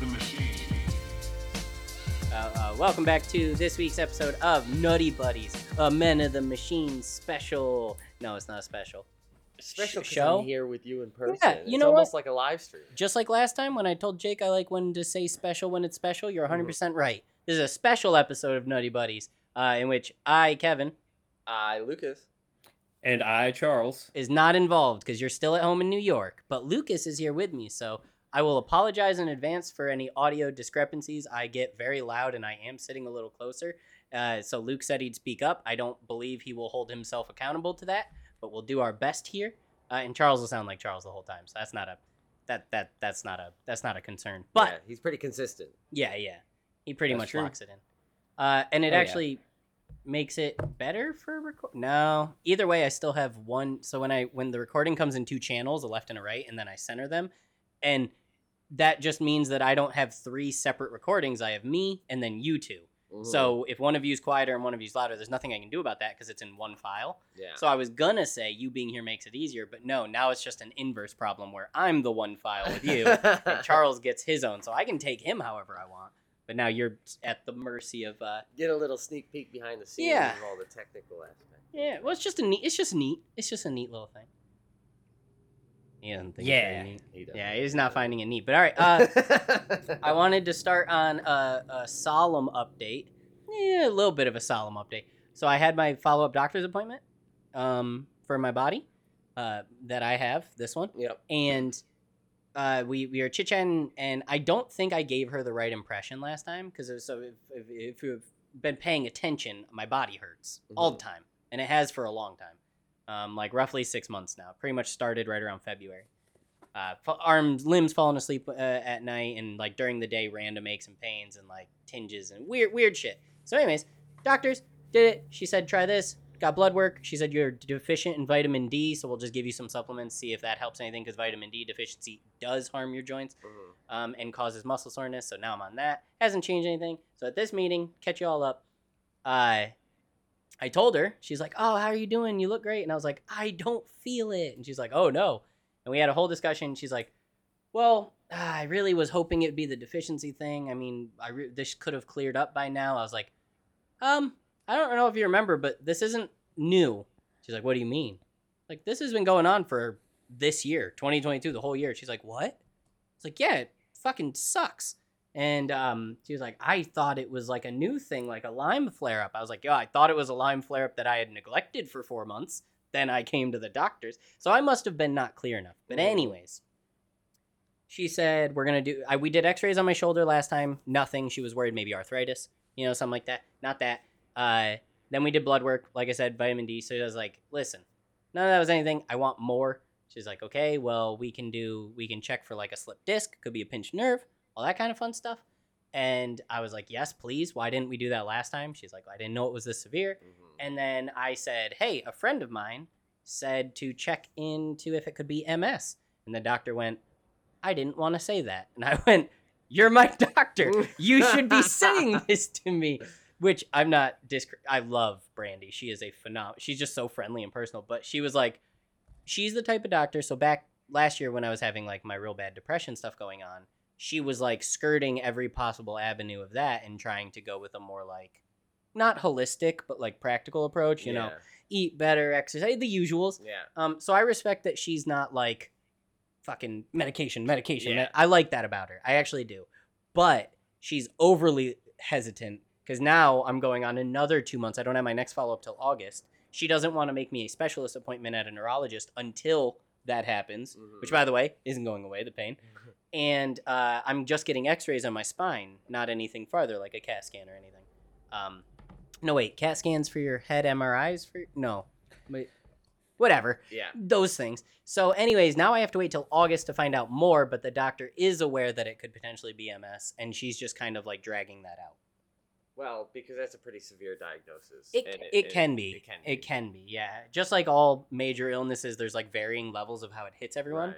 the machine. Welcome back to this week's episode of Nutty Buddies, a Men of the Machine special. No, it's not a special. Special show. I'm here with you in person. Yeah, you know what? It's almost like a live stream. Just like last time when I told Jake I like when to say special when it's special, you're 100% right. This is a special episode of Nutty Buddies in which I, Kevin. I, Lucas. And I, Charles. Is not involved because you're still at home in New York. But Lucas is here with me, so I will apologize in advance for any audio discrepancies. I get very loud and I am sitting a little closer. So Luke said he'd speak up. I don't believe he will hold himself accountable to that, but we'll do our best here. And Charles will sound like Charles the whole time, so that's not a concern. But yeah, he's pretty consistent. Yeah, he pretty much locks it in, and it makes it better for No, either way, I still have one. So when the recording comes in two channels, a left and a right, and then I center them, and that just means that I don't have three separate recordings. I have me and then you two. So if one of you is quieter and one of you is louder, there's nothing I can do about that because it's in one file. Yeah. So I was going to say you being here makes it easier, but no, now it's just an inverse problem where I'm the one file with you and Charles gets his own. So I can take him however I want, but now you're at the mercy of... Get a little sneak peek behind the scenes of all the technical aspects. Yeah, well, It's just a neat little thing. He doesn't think it's very neat. He's not finding it neat. But all right, I wanted to start on a solemn update. A little bit of a solemn update. So I had my follow-up doctor's appointment for my body that I have, this one. Yep. And we were chit-chatting, and I don't think I gave her the right impression last time because if you've been paying attention, my body hurts all the time, and it has for a long time. Like roughly 6 months now, pretty much started right around February. Limbs falling asleep at night, and like during the day, random aches and pains and like tinges and weird shit. So anyways, doctors did it. She said, try this, got blood work. She said, you're deficient in vitamin D. So we'll just give you some supplements, see if that helps anything. Cause vitamin D deficiency does harm your joints, and causes muscle soreness. So now I'm on that. Hasn't changed anything. So at this meeting, catch you all up. I told her, she's like, oh, how are you doing? You look great. And I was like, I don't feel it. And she's like, oh, no. And we had a whole discussion. She's like, well, I really was hoping it would be the deficiency thing. I mean, this could have cleared up by now. I was like, I don't know if you remember, but this isn't new. She's like, what do you mean? Like, this has been going on for this year, 2022, the whole year. She's like, what? It's like, yeah, it fucking sucks. And she was like, I thought it was like a new thing, like a Lyme flare-up. I was like, yeah, I thought it was a Lyme flare-up that I had neglected for 4 months. Then I came to the doctors. So I must have been not clear enough. But anyways, she said, we're going to do... we did x-rays on my shoulder last time. Nothing. She was worried maybe arthritis, something like that. Not that. Then we did blood work. Like I said, vitamin D. So I was like, listen, none of that was anything. I want more. She's like, okay, well, we can check for like a slipped disc. Could be a pinched nerve. All that kind of fun stuff. And I was like, yes, please. Why didn't we do that last time? She's like, I didn't know it was this severe. And then I said, hey, a friend of mine said to check into if it could be MS. And the doctor went, I didn't want to say that. And I went, you're my doctor. You should be saying this to me. Which I'm not I love Brandy. She is a phenomenal. She's just so friendly and personal. But she was like, she's the type of doctor. So back last year when I was having like my real bad depression stuff going on, she was like skirting every possible avenue of that and trying to go with a more like not holistic but like practical approach, know, eat better, exercise, the usuals. So I respect that she's not like fucking medication. I like that about her. I actually do. But she's overly hesitant because now I'm going on another 2 months. I don't have my next follow-up till August. She doesn't want to make me a specialist appointment at a neurologist until that happens, which by the way isn't going away, the pain. And I'm just getting x-rays on my spine, not anything farther like a CAT scan or anything. No, wait, CAT scans for your head, MRIs for whatever. Yeah, those things. So anyways, now I have to wait till August to find out more, but the doctor is aware that it could potentially be MS, and she's just kind of like dragging that out. Well, because that's a pretty severe diagnosis. It can be. Yeah. Just like all major illnesses, there's like varying levels of how it hits everyone.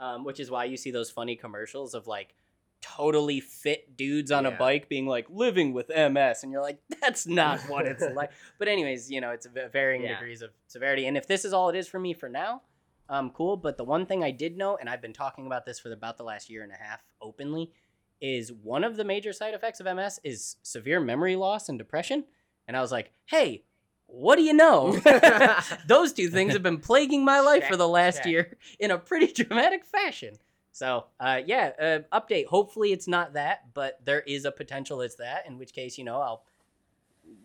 Right. Which is why you see those funny commercials of like totally fit dudes on a bike being like living with MS, and you're like, that's not what it's like. But anyways, it's varying degrees of severity. And if this is all it is for me for now, cool. But the one thing I did know, and I've been talking about this for about the last year and a half openly, is one of the major side effects of MS is severe memory loss and depression. And I was like, hey, what do you know? Those two things have been plaguing my life for the last year in a pretty dramatic fashion. So, update. Hopefully it's not that, but there is a potential it's that, in which case, you know, I'll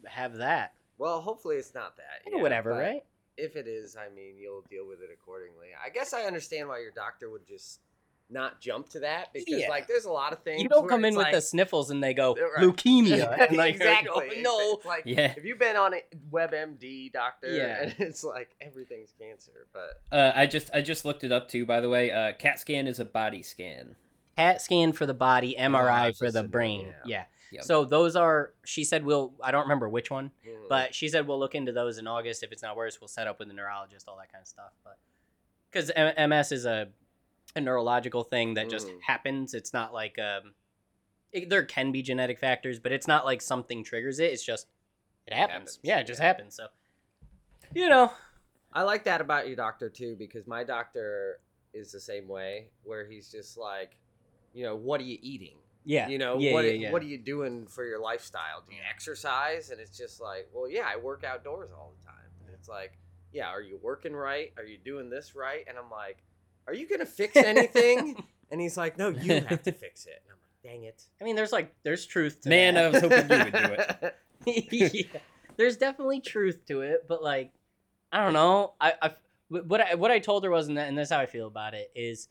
have that. Well, hopefully it's not that. Yeah, whatever, right? If it is, I mean, you'll deal with it accordingly. I guess I understand why your doctor would just not jump to that because, like, there's a lot of things. You don't come in with the sniffles and they go, leukemia. And like, exactly. No. Like, if you've been on a WebMD doctor, and it's like everything's cancer. But I just looked it up, too, by the way. CAT scan is a body scan. CAT scan for the body, MRI for the brain. Yeah. Yep. So those are, she said, I don't remember which one, but she said, we'll look into those in August. If it's not worse, we'll set up with a neurologist, all that kind of stuff. But because MS is a neurological thing that just happens. It's not like, there can be genetic factors, but it's not like something triggers it. It's just, it happens. Yeah, it just happens. So, you know. I like that about your doctor too, because my doctor is the same way where he's just like, you know, what are you eating? Yeah. You know, what are you doing for your lifestyle? Do you exercise? And it's just like, well, yeah, I work outdoors all the time. And it's like, yeah, are you working right? Are you doing this right? And I'm like, are you going to fix anything? And he's like, no, you have to fix it. And I'm like, dang it. I mean, there's truth to it. Man, I was hoping you would do it. There's definitely truth to it. But like, I don't know. What I told her was, and that's how I feel about it, is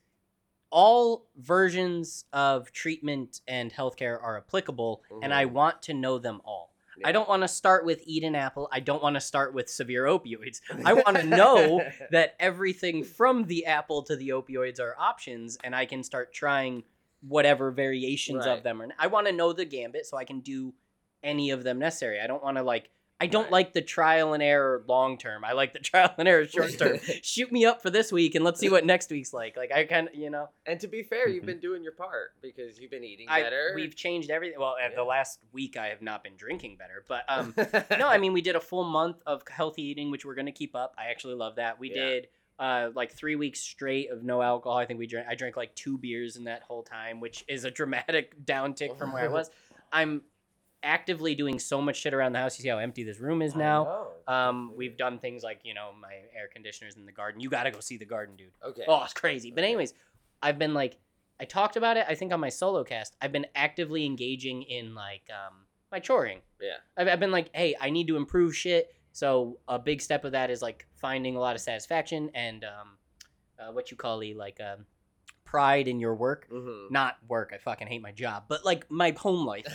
all versions of treatment and healthcare are applicable, and I want to know them all. Yeah. I don't want to start with eat an apple. I don't want to start with severe opioids. I want to know that everything from the apple to the opioids are options, and I can start trying whatever variations of them. I want to know the gambit so I can do any of them necessary. I don't want to like the trial and error long term. I like the trial and error short term. Shoot me up for this week and let's see what next week's like. Like I kind of, you know. And to be fair, you've been doing your part because you've been eating better. We've changed everything. Well, the last week I have not been drinking better, but no, I mean we did a full month of healthy eating, which we're going to keep up. I actually love that. We did like 3 weeks straight of no alcohol. I think I drank like 2 beers in that whole time, which is a dramatic downtick from where I was. I'm actively doing so much shit around the house. You see how empty this room is now. We've done things like, you know, my air conditioner's in the garden. You gotta go see the garden, dude. Okay. Oh, it's crazy. Okay. But anyways, I've been like, I talked about it, I think on my solo cast, I've been actively engaging in like my choring. Yeah. I've been like, hey, I need to improve shit. So a big step of that is like finding a lot of satisfaction and pride in your work, not work. I fucking hate my job, but like my home life.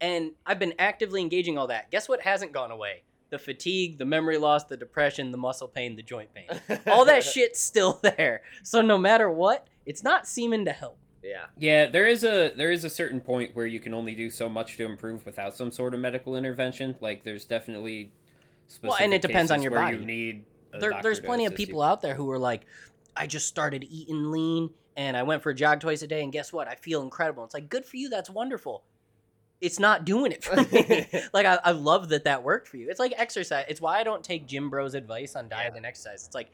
And I've been actively engaging all that. Guess what hasn't gone away? The fatigue, the memory loss, the depression, the muscle pain, the joint pain. All that shit's still there. So no matter what, it's not seeming to help. Yeah. Yeah, there is a certain point where you can only do so much to improve without some sort of medical intervention. Like there's definitely specific and it depends on your body. You need a doctor. There's plenty of people out there who are like, I just started eating lean and I went for a jog twice a day, and guess what? I feel incredible. It's like, good for you. That's wonderful. It's not doing it for me. Like, I love that worked for you. It's like exercise. It's why I don't take Jim Bro's advice on diet and exercise. It's like,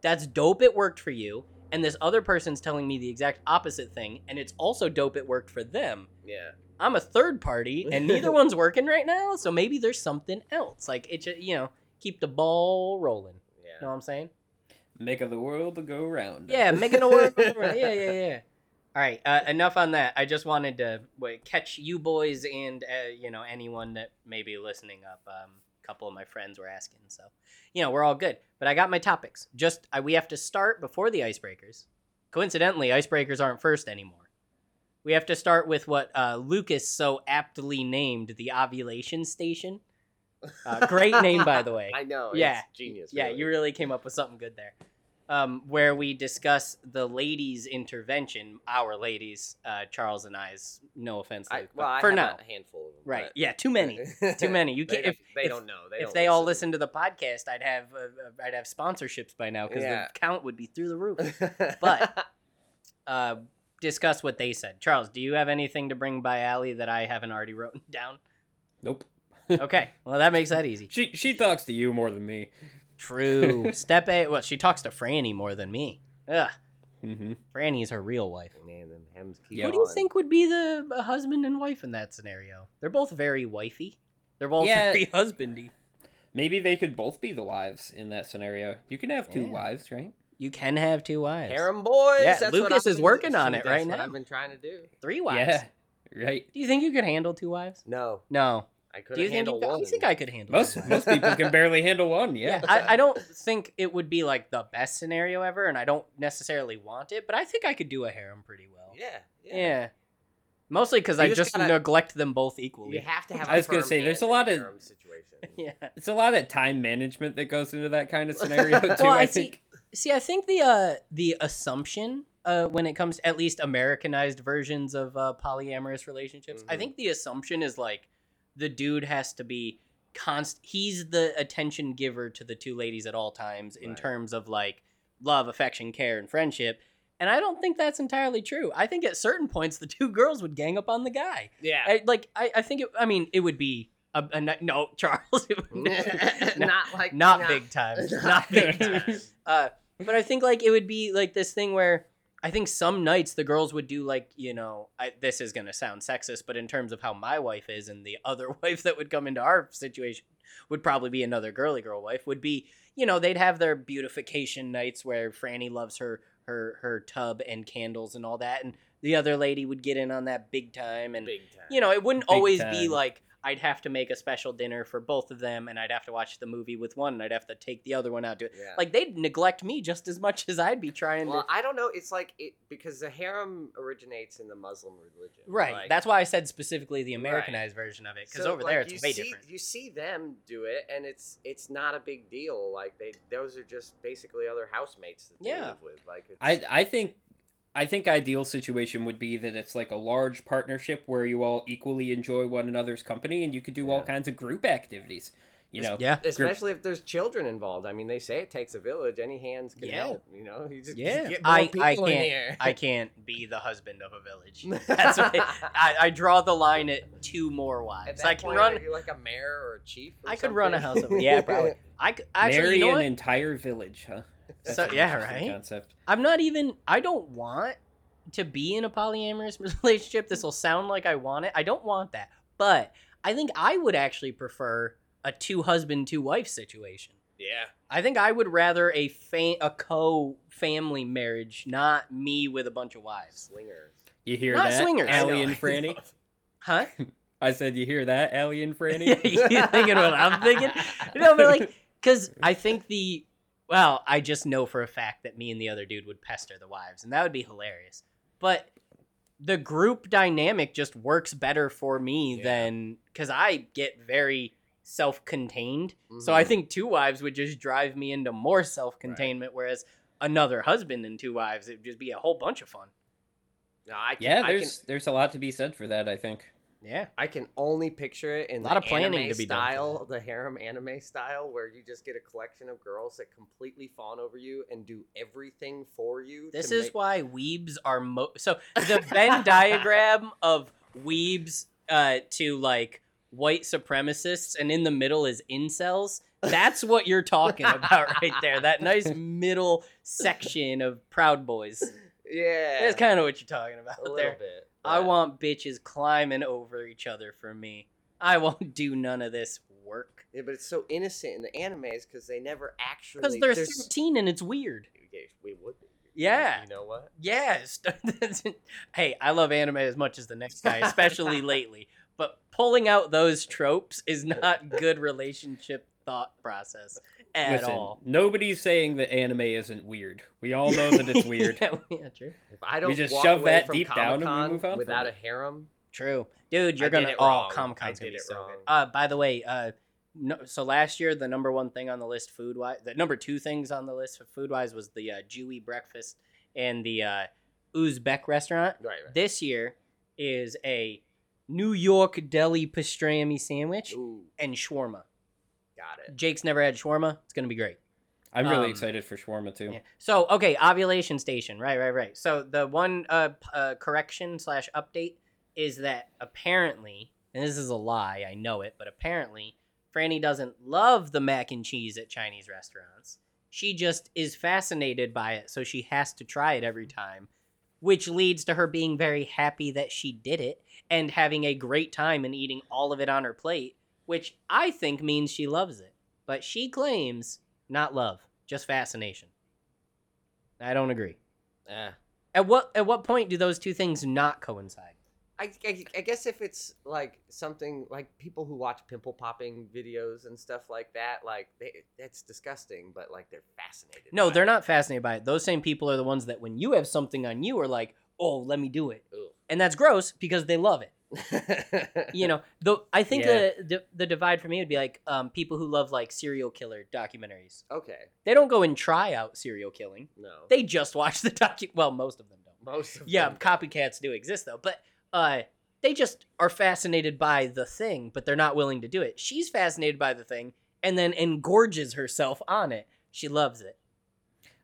that's dope. It worked for you. And this other person's telling me the exact opposite thing, and it's also dope. It worked for them. Yeah. I'm a third party, and neither one's working right now, so maybe there's something else. Like, it just, you know, keep the ball rolling. Yeah. Know what I'm saying? Making the world go round. Yeah, making the world go round. Yeah. All right, enough on that. I just wanted to catch you boys and, you know, anyone that may be listening up. A couple of my friends were asking, so, you know, we're all good. But I got my topics. Just, we have to start before the icebreakers. Coincidentally, icebreakers aren't first anymore. We have to start with what Lucas so aptly named the ovulation station. Great name, by the way. I know. Yeah. It's genius. Really. Yeah, you really came up with something good there. Where we discuss the ladies' intervention, our ladies, Charles and I's. No offense, Luke, I for now, a handful of them. Right? But... Yeah, too many. You can't. If they all listen to the podcast, I'd have sponsorships by now because the count would be through the roof. But discuss what they said. Charles, do you have anything to bring by Allie that I haven't already written down? Nope. Okay, well that makes that easy. She talks to you more than me. True. She talks to Franny more than me. Ugh. Mm-hmm. Franny's her real wife. Man, them hems keep Who do you think would be the husband and wife in that scenario? They're both very wifey. They're both very husbandy. Maybe they could both be the wives in that scenario. You can have two wives, right? You can have two wives. Harem boys. Yeah, that's Lucas is working on it right now. That's what I've been trying to do. Three wives. Yeah, right. Do you think you could handle two wives? No. I couldn't handle one. I think I could handle one. Most people can barely handle one, yeah. I don't think it would be like the best scenario ever, and I don't necessarily want it, but I think I could do a harem pretty well. Yeah. Mostly because I just neglect them both equally. You have to have. I was going to say, there's a lot of it's a lot of time management that goes into that kind of scenario too. Well, I think the assumption when it comes to at least Americanized versions of polyamorous relationships, I think the assumption is like the dude has to be he's the attention giver to the two ladies at all times in terms of like love, affection, care, and friendship. And I don't think that's entirely true. I think at certain points, the two girls would gang up on the guy. Yeah. I think it would be... no, Charles. It would not big time. Not big time. But I think, like, it would be, like, this thing where I think some nights the girls would do, like, you know... this is going to sound sexist, but in terms of how my wife is and the other wife that would come into our situation would probably be another girly girl wife, would be, you know, they'd have their beautification nights where Franny loves her tub and candles and all that, and the other lady would get in on that big time. You know, it wouldn't always be like I'd have to make a special dinner for both of them, and I'd have to watch the movie with one, and I'd have to take the other one out to it. Yeah. Like, they'd neglect me just as much as I'd be trying to... I don't know. It's like, because the harem originates in the Muslim religion. Right. Like, that's why I said specifically the Americanized version of it, because so, over like, there it's way different. You see them do it, and it's not a big deal. Like, those are just basically other housemates that they live with. Like, it's... I think ideal situation would be that it's like a large partnership where you all equally enjoy one another's company and you could do all kinds of group activities, you know. Yeah. Especially if there's children involved. I mean, they say it takes a village. Any hands can help, you know. You just get more people in here. I can't be the husband of a village. That's what I draw the line at two more wives. I can run like a mayor or a chief or something. Could run a house of probably. I could actually marry an entire village, huh? So, yeah, right? Concept. I don't want to be in a polyamorous relationship. This will sound like I want it. I don't want that. But I think I would actually prefer a two-husband, two-wife situation. Yeah. I think I would rather a co-family marriage, not me with a bunch of wives. Swingers. You hear not that, swingers. Allie and Franny? Huh? I said, you hear that, Allie and Franny? You thinking what I'm thinking? No, but like, because I think well, I just know for a fact that me and the other dude would pester the wives, and that would be hilarious. But the group dynamic just works better for me than... Because I get very self-contained, so I think two wives would just drive me into more self-containment, whereas another husband and two wives, it would just be a whole bunch of fun. No, there's a lot to be said for that, I think. Yeah, I can only picture it in a lot of planning to be done. The harem anime style, where you just get a collection of girls that completely fawn over you and do everything for you. This is why weebs are so the Venn diagram of weebs to like white supremacists, and in the middle is incels. That's what you're talking about right there. That nice middle section of Proud Boys. Yeah, that's kind of what you're talking about a little bit. I want bitches climbing over each other for me. I won't do none of this work. Yeah, but it's so innocent in the animes because they never actually... Because they're 13 and it's weird. We would be. Yeah. You know what? Yeah. Hey, I love anime as much as the next guy, especially lately. But pulling out those tropes is not good relationship thought process at all. Nobody's saying that anime isn't weird. We all know that it's weird. Yeah, true. If I don't just shove that deep down and move on without a harem. True, dude, you're gonna all Comic-Con's gonna be so wrong. By the way, so last year the number one thing on the list food wise, the number two things on the list for food wise was the Jewy breakfast and the Uzbek restaurant. Right. This year is a New York deli pastrami sandwich and shawarma. Got it. Jake's never had shawarma. It's going to be great. I'm really excited for shawarma, too. Yeah. So, okay, ovulation station. Right. So the one correction / update is that apparently, and this is a lie, I know it, but apparently Franny doesn't love the mac and cheese at Chinese restaurants. She just is fascinated by it, so she has to try it every time, which leads to her being very happy that she did it and having a great time and eating all of it on her plate, which I think means she loves it. But she claims not love, just fascination. I don't agree. At what point do those two things not coincide? I guess if it's like something like people who watch pimple popping videos and stuff like that, like that's disgusting, but like they're fascinated. No, they're not fascinated by it. Those same people are the ones that when you have something on you are like, oh, let me do it. Ugh. And that's gross because they love it. You know, though I think the divide for me would be like people who love like serial killer documentaries. Okay, they don't go and try out serial killing. No, they just watch the Well, most of them don't. Most of them. Copycats do exist though, but they just are fascinated by the thing, but they're not willing to do it. She's fascinated by the thing and then engorges herself on it. She loves it.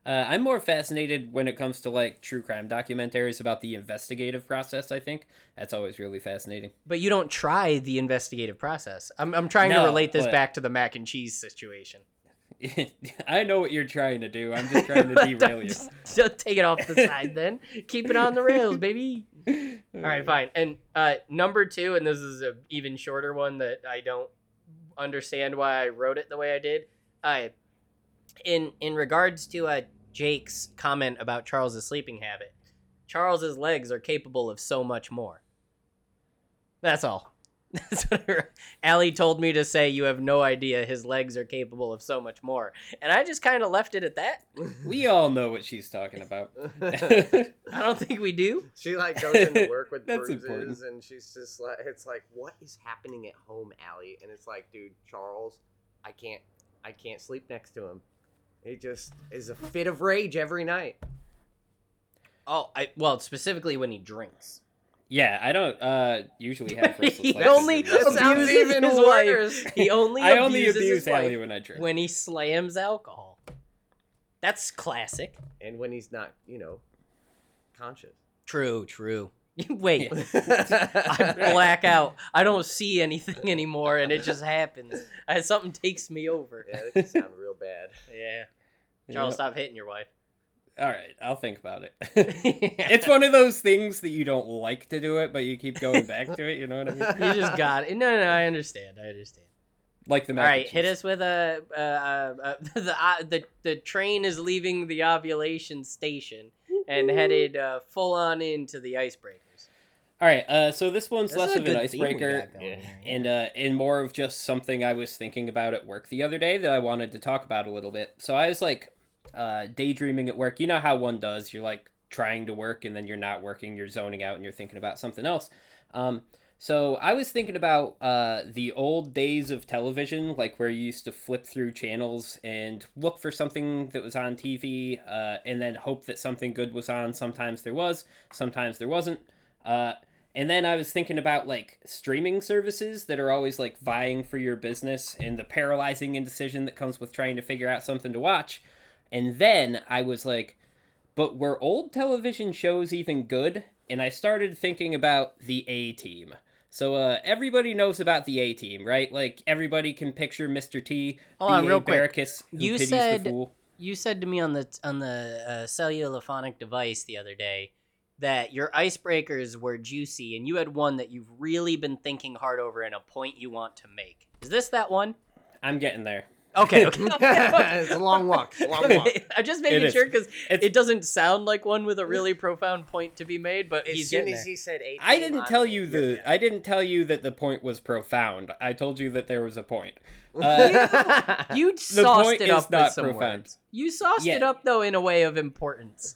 I'm more fascinated when it comes to, like, true crime documentaries about the investigative process, I think. That's always really fascinating. But you don't try the investigative process. I'm trying to relate this back to the mac and cheese situation. I know what you're trying to do. I'm just trying to derail you. Just take it off the side, then. Keep it on the rails, baby. All right, fine. And number two, and this is an even shorter one that I don't understand why I wrote it the way I did. In regards to Jake's comment about Charles's sleeping habit, Charles's legs are capable of so much more. That's all. That's what Allie told me to say. You have no idea his legs are capable of so much more. And I just kind of left it at that. We all know what she's talking about. I don't think we do. She like goes into work with bruises important. And she's just like, it's like, what is happening at home, Allie? And it's like, dude, Charles, I can't sleep next to him. It just is a fit of rage every night. Oh, well, specifically when he drinks. Yeah, I don't usually have restless life. He only abuses his wife Allie when I drink. When he slams alcohol. That's classic. And when he's not, you know, conscious. True. Wait. I black out. I don't see anything anymore, and it just happens. Something takes me over. Yeah, that can sound real bad. Yeah. Charles, stop hitting your wife. All right, I'll think about it. It's one of those things that you don't like to do it, but you keep going back to it. You know what I mean? You just got it. No, I understand. Like the mac. All right, hit us with the train is leaving the ovulation station and headed full on into the icebreakers. All right, so this one's less of an icebreaker and more of just something I was thinking about at work the other day that I wanted to talk about a little bit. So I was like, daydreaming at work. You know how one does, you're like trying to work and then you're not working, you're zoning out and you're thinking about something else. So I was thinking about the old days of television, like where you used to flip through channels and look for something that was on TV and then hope that something good was on. Sometimes there was, sometimes there wasn't. And then I was thinking about like streaming services that are always like vying for your business and the paralyzing indecision that comes with trying to figure out something to watch. And then I was like, but were old television shows even good? And I started thinking about The A-Team. So everybody knows about The A-Team, right? Like everybody can picture Mr. T, B.A. Baracus, who pities the fool. You said to me on the cellulophonic device the other day that your icebreakers were juicy, and you had one that you've really been thinking hard over and a point you want to make. Is this that one? I'm getting there. Okay. It's a long walk. I'm just making sure because it doesn't sound like one with a really profound point to be made. But as soon as he said, I didn't tell you I didn't tell you that the point was profound. I told you that there was a point. You sauced it up with some words. You sauced it up though in a way of importance.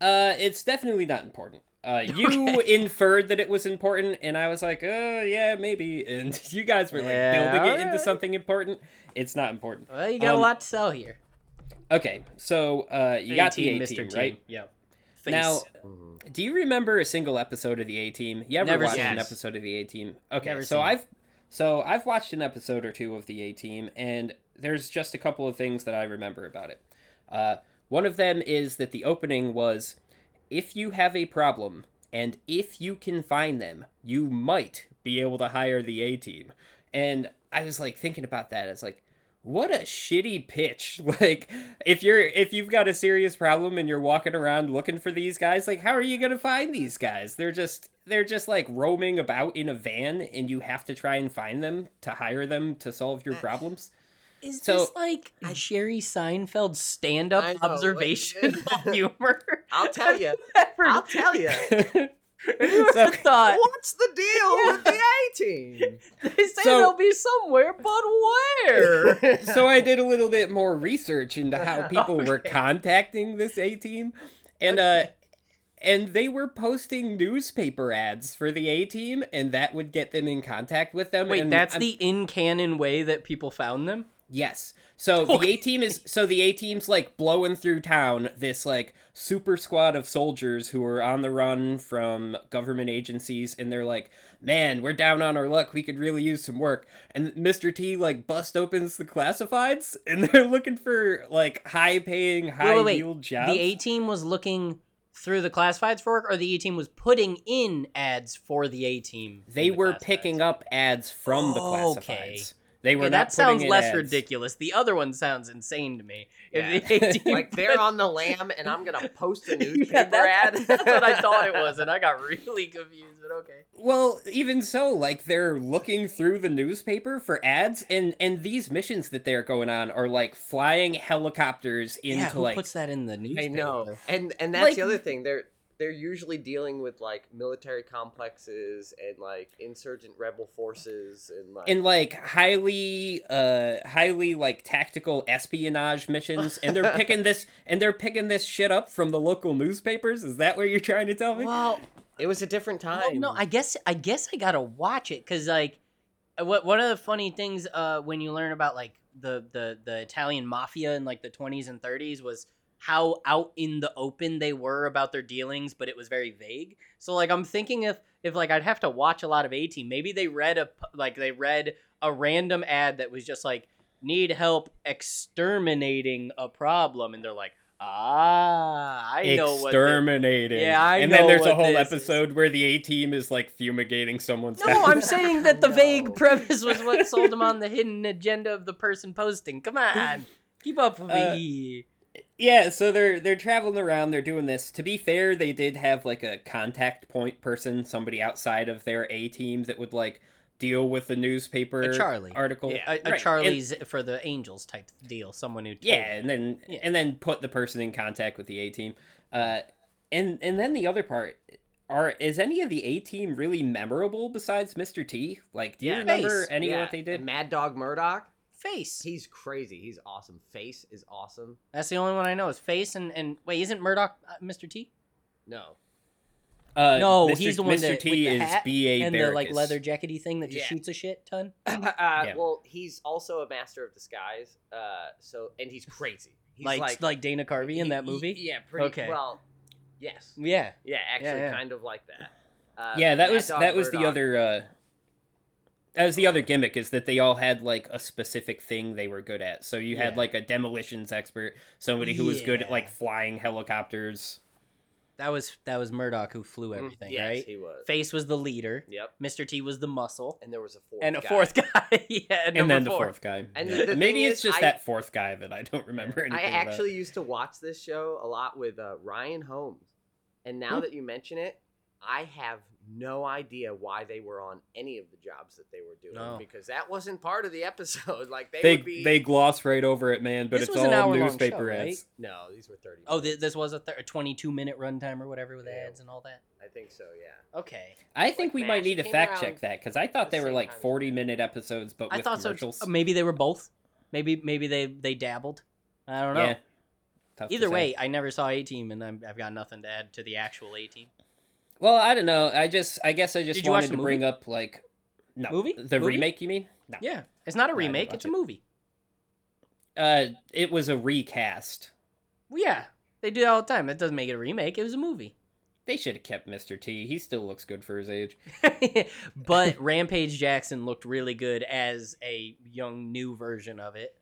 It's definitely not important. You inferred that it was important, and I was like, oh, yeah, maybe. And you guys were like building it into something important. It's not important. Well, you got a lot to sell here. Okay, so you got the A-Team, right? Yep. Face. Now, do you remember a single episode of the A-Team? You ever watched an episode of the A-Team? Okay, I've watched an episode or two of the A-Team, and there's just a couple of things that I remember about it. One of them is that the opening was, if you have a problem, and if you can find them, you might be able to hire the A-Team. And I was, like, thinking about that. It's like, what a shitty pitch. Like, if you've got a serious problem and you're walking around looking for these guys, like, how are you going to find these guys? They're just like roaming about in a van, and you have to try and find them to hire them to solve your problems. Is this like a Sherry Seinfeld stand-up observational humor? I'll tell you. What's the deal with the A-Team? They say they'll be somewhere, but where? So I did a little bit more research into how people were contacting this A-Team, and they were posting newspaper ads for the A-Team, and that would get them in contact with them. Wait, and that's the in-canon way that people found them? Yes. The A-Team's like blowing through town, this like super squad of soldiers who are on the run from government agencies, and they're like, man, we're down on our luck. We could really use some work. And Mr. T like bust opens the classifieds, and they're looking for like high-paying, high-yield jobs. The A-Team was looking through the classifieds for work, or the A-Team was putting in ads for the A-Team? They were picking up ads from the classifieds. Okay. They were not putting in ads. That sounds less ridiculous. The other one sounds insane to me. Yeah. If the A-Team like, they're on the lam, and I'm going to post a newspaper ad. That's what I thought it was, and I got really confused, but okay. Well, even so, like, they're looking through the newspaper for ads, and these missions that they're going on are, like, flying helicopters into, yeah, who like... puts that in the newspaper? I know. And that's like, the other thing. They're usually dealing with, like, military complexes and, like, insurgent rebel forces and highly like, tactical espionage missions. And they're picking this shit up from the local newspapers? Is that what you're trying to tell me? Well, it was a different time. Well, no, I guess I gotta watch it, because, like, one of the funny things when you learn about, like, the Italian mafia in, like, the 20s and 30s was how out in the open they were about their dealings, but it was very vague. So, like, I'm thinking if like I'd have to watch a lot of A-Team. Maybe they read a random ad that was just like, need help exterminating a problem, and they're like, I know what exterminating. Yeah, I know. And then there's a whole episode where the A-Team is like fumigating someone's house. No, I'm saying that the vague premise was what sold them on the hidden agenda of the person posting. Come on, keep up with me. Yeah, so they're traveling around, they're doing this. To be fair, they did have, like, a contact point person, somebody outside of their A-Team that would, like, deal with the newspaper article. Yeah, right. Charlie's and, for the Angels type deal, someone who... Yeah, and then put the person in contact with the A-Team. And then the other part, is any of the A-Team really memorable besides Mr. T? Like, do you remember Face. Any of what they did? And Mad Dog Murdock? Face. He's crazy. He's awesome. Face is awesome. That's the only one I know is Face and wait, isn't Murdock Mr. T? No. No, he's the one that Mr. T is B.A. Baracus. And the like leather jackety thing that just shoots a shit ton. Well, he's also a master of disguise. And he's crazy. He's like Dana Carvey in that movie? Yeah, pretty well. Yes. Yeah. Yeah, actually kind of like that. That was the other gimmick, is that they all had, like, a specific thing they were good at. So you had, like, a demolitions expert, somebody who was good at, like, flying helicopters. That was Murdock who flew everything, right? Yes, he was. Face was the leader. Yep. Mr. T was the muscle. And there was a fourth guy. The fourth guy. And the maybe it's just that fourth guy that I don't remember anything about. I actually used to watch this show a lot with Ryan Holmes. And now that you mention it, I have no idea why they were on any of the jobs that they were doing because that wasn't part of the episode. Like they gloss right over it, man. But it's all newspaper show, ads. Right? No, these were 30. Oh, this was a 22-minute runtime or whatever with ads and all that. I think so. Yeah. Okay. I think we might need to fact check that, because I thought they were like 40-minute episodes, but with commercials. So. Maybe they were both. Maybe they dabbled. I don't know. Yeah. Either way, I never saw A-Team, and I've got nothing to add to the actual A-Team. Well, I don't know. I guess I wanted to bring up, like... No. Movie? The remake, you mean? No. Yeah. It's not a remake. It's a movie. It was a recast. Well, yeah. They do that all the time. That doesn't make it a remake. It was a movie. They should have kept Mr. T. He still looks good for his age. But Rampage Jackson looked really good as a young, new version of it.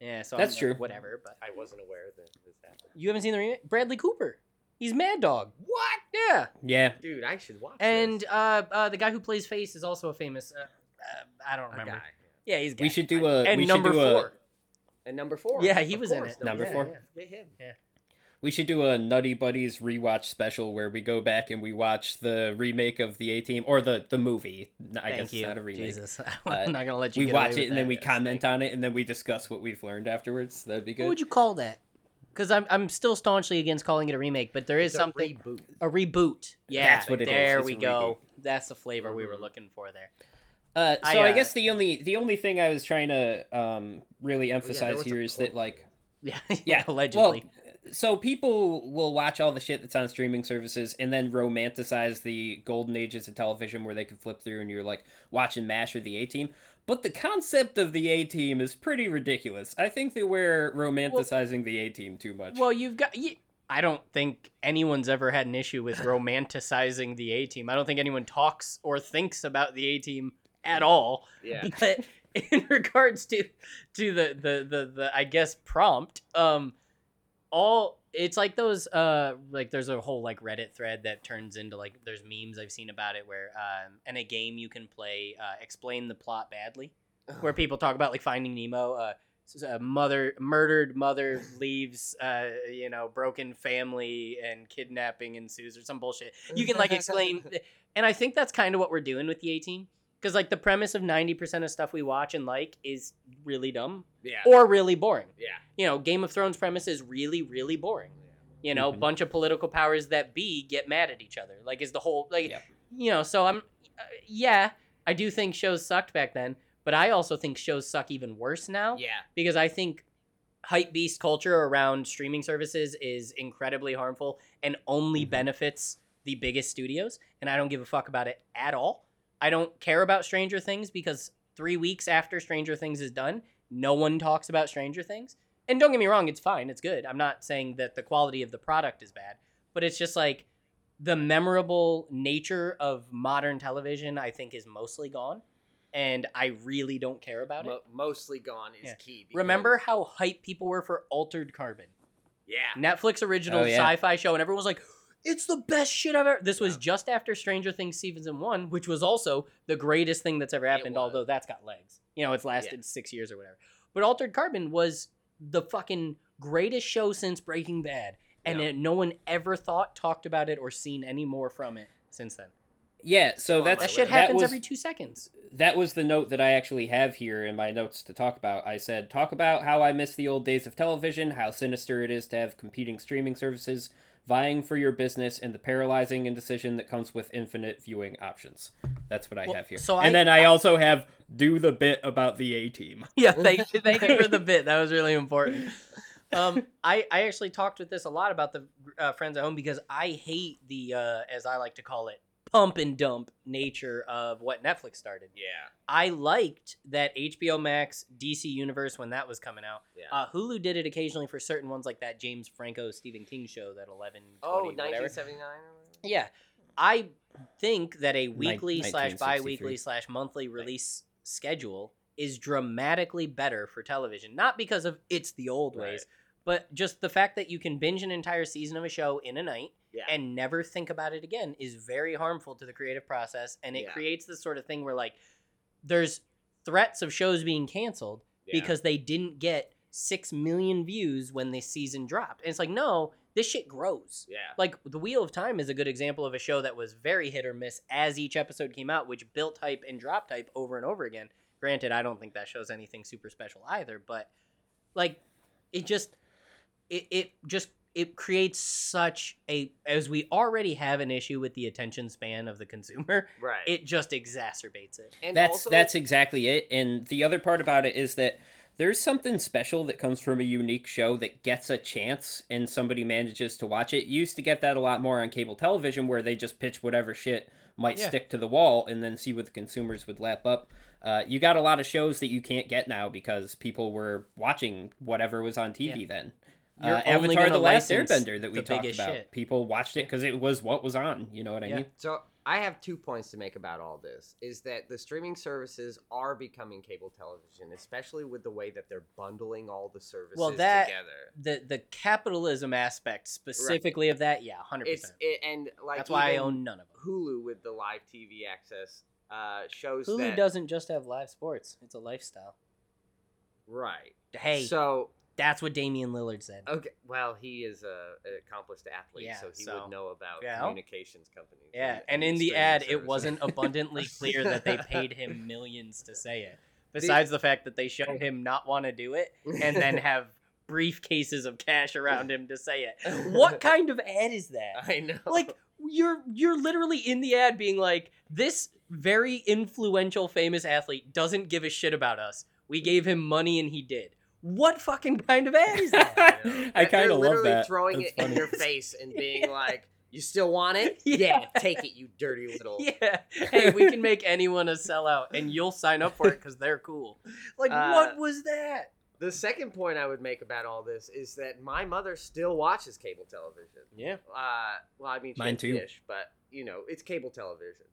Yeah, so that's true. Whatever, but... I wasn't aware that this happened. You haven't seen the remake? Bradley Cooper. He's Mad Dog. What? Yeah. Yeah. Dude, I should watch this. The guy who plays Face is also a famous... I don't remember. Guy. Yeah, he's a guy. We should do a... And number 4. And number four. Yeah, he was in it. Number four. Yeah, him. Yeah. We should do a Nutty Buddies rewatch special where we go back and we watch the remake of The A-Team, or the movie. I guess not a remake. Jesus, I'm not going to let you. We watch it and then we comment on it and then we discuss what we've learned afterwards. That'd be good. What would you call that? Because I'm still staunchly against calling it a remake, but there is something. Reboot. A reboot. Yeah, that's what it is. There we go. Reboot. That's the flavor we were looking for there. I guess the only thing I was trying to really emphasize here is that allegedly. Well, so people will watch all the shit that's on streaming services and then romanticize the golden ages of television where they could flip through and you're like watching MASH or the A-Team. But the concept of the A-Team is pretty ridiculous. I think that we're romanticizing the A-Team too much. Well, I don't think anyone's ever had an issue with romanticizing the A-Team. I don't think anyone talks or thinks about the A-Team at all. Yeah. But in regards to the I guess prompt, it's like those there's a whole Reddit thread that turns into there's memes I've seen about it where in a game you can play explain the plot badly, where people talk about Finding Nemo. Murdered mother leaves broken family and kidnapping ensues or some bullshit. You can explain, and I think that's kind of what we're doing with the A-Team, because the premise of 90% of stuff we watch and is really dumb or really boring. Yeah, Game of Thrones premise is really, really boring. Yeah. Mm-hmm. Bunch of political powers that be get mad at each other. Is the whole So I'm I do think shows sucked back then. But I also think shows suck even worse now. Yeah. Because I think hype beast culture around streaming services is incredibly harmful and only benefits the biggest studios. And I don't give a fuck about it at all. I don't care about Stranger Things because 3 weeks after Stranger Things is done, no one talks about Stranger Things. And don't get me wrong, it's fine. It's good. I'm not saying that the quality of the product is bad. But it's just the memorable nature of modern television, I think, is mostly gone. And I really don't care about it. Mostly gone is key. Remember how hyped people were for Altered Carbon? Yeah. Netflix original sci-fi show. And everyone was like, it's the best shit I've ever... This was just after Stranger Things Season 1, which was also the greatest thing that's ever happened, although that's got legs. It's lasted 6 years or whatever. But Altered Carbon was the fucking greatest show since Breaking Bad. And no one ever talked about it or seen any more from it since then. Yeah, so that shit happens every 2 seconds. That was the note that I actually have here in my notes to talk about. I said, talk about how I miss the old days of television, how sinister it is to have competing streaming services vying for your business, and the paralyzing indecision that comes with infinite viewing options. That's what I have here. So I also have do the bit about the A-Team. Yeah, thank you for the bit. That was really important. I actually talked with this a lot about the Friends at Home because I hate the, as I like to call it, pump and dump nature of what Netflix started. Yeah. I liked that HBO Max, DC Universe, when that was coming out. Yeah. Hulu did it occasionally for certain ones like that James Franco, Stephen King show, that 1979 whatever. Yeah. I think that a weekly / bi-weekly / monthly release schedule is dramatically better for television. Not because of it's the old ways, but just the fact that you can binge an entire season of a show in a night and never think about it again is very harmful to the creative process. And it creates this sort of thing where there's threats of shows being canceled because they didn't get 6 million views when the season dropped. And it's no, this shit grows. Yeah. The Wheel of Time is a good example of a show that was very hit or miss as each episode came out, which built hype and dropped hype over and over again. Granted, I don't think that show's anything super special either, but it creates such a, as we already have an issue with the attention span of the consumer, right? It just exacerbates it. And that's exactly it. And the other part about it is that there's something special that comes from a unique show that gets a chance and somebody manages to watch it. You used to get that a lot more on cable television where they just pitch whatever shit might stick to the wall and then see what the consumers would lap up. You got a lot of shows that you can't get now because people were watching whatever was on TV then. Avatar The Last Airbender that we talked about. Shit. People watched it because it was what was on. You know what I mean? So I have 2 points to make about all this. Is that the streaming services are becoming cable television, especially with the way that they're bundling all the services together. The capitalism aspect specifically of that, 100%. That's why I own none of them. Hulu with the live TV access shows Hulu doesn't just have live sports. It's a lifestyle. Right. Hey, so that's what Damian Lillard said. Okay, well, he is an accomplished athlete, yeah, so he would know about communications companies. Yeah, and in the ad, services. It wasn't abundantly clear that they paid him millions to say it. Besides the fact that they showed him not want to do it, and then have briefcases of cash around him to say it. What kind of ad is that? I know. Like, you're literally in the ad being like, this very influential, famous athlete doesn't give a shit about us. We gave him money and he did. What fucking kind of ad is that? I kind of love that. They're literally throwing it in your face and being like, you still want it? Yeah, take it, you dirty little. Yeah. Hey, we can make anyone a sellout, and you'll sign up for it because they're cool. Like, what was that? The second point I would make about all this is that my mother still watches cable television. Yeah. Well, I mean, she has Dish, but, it's cable television.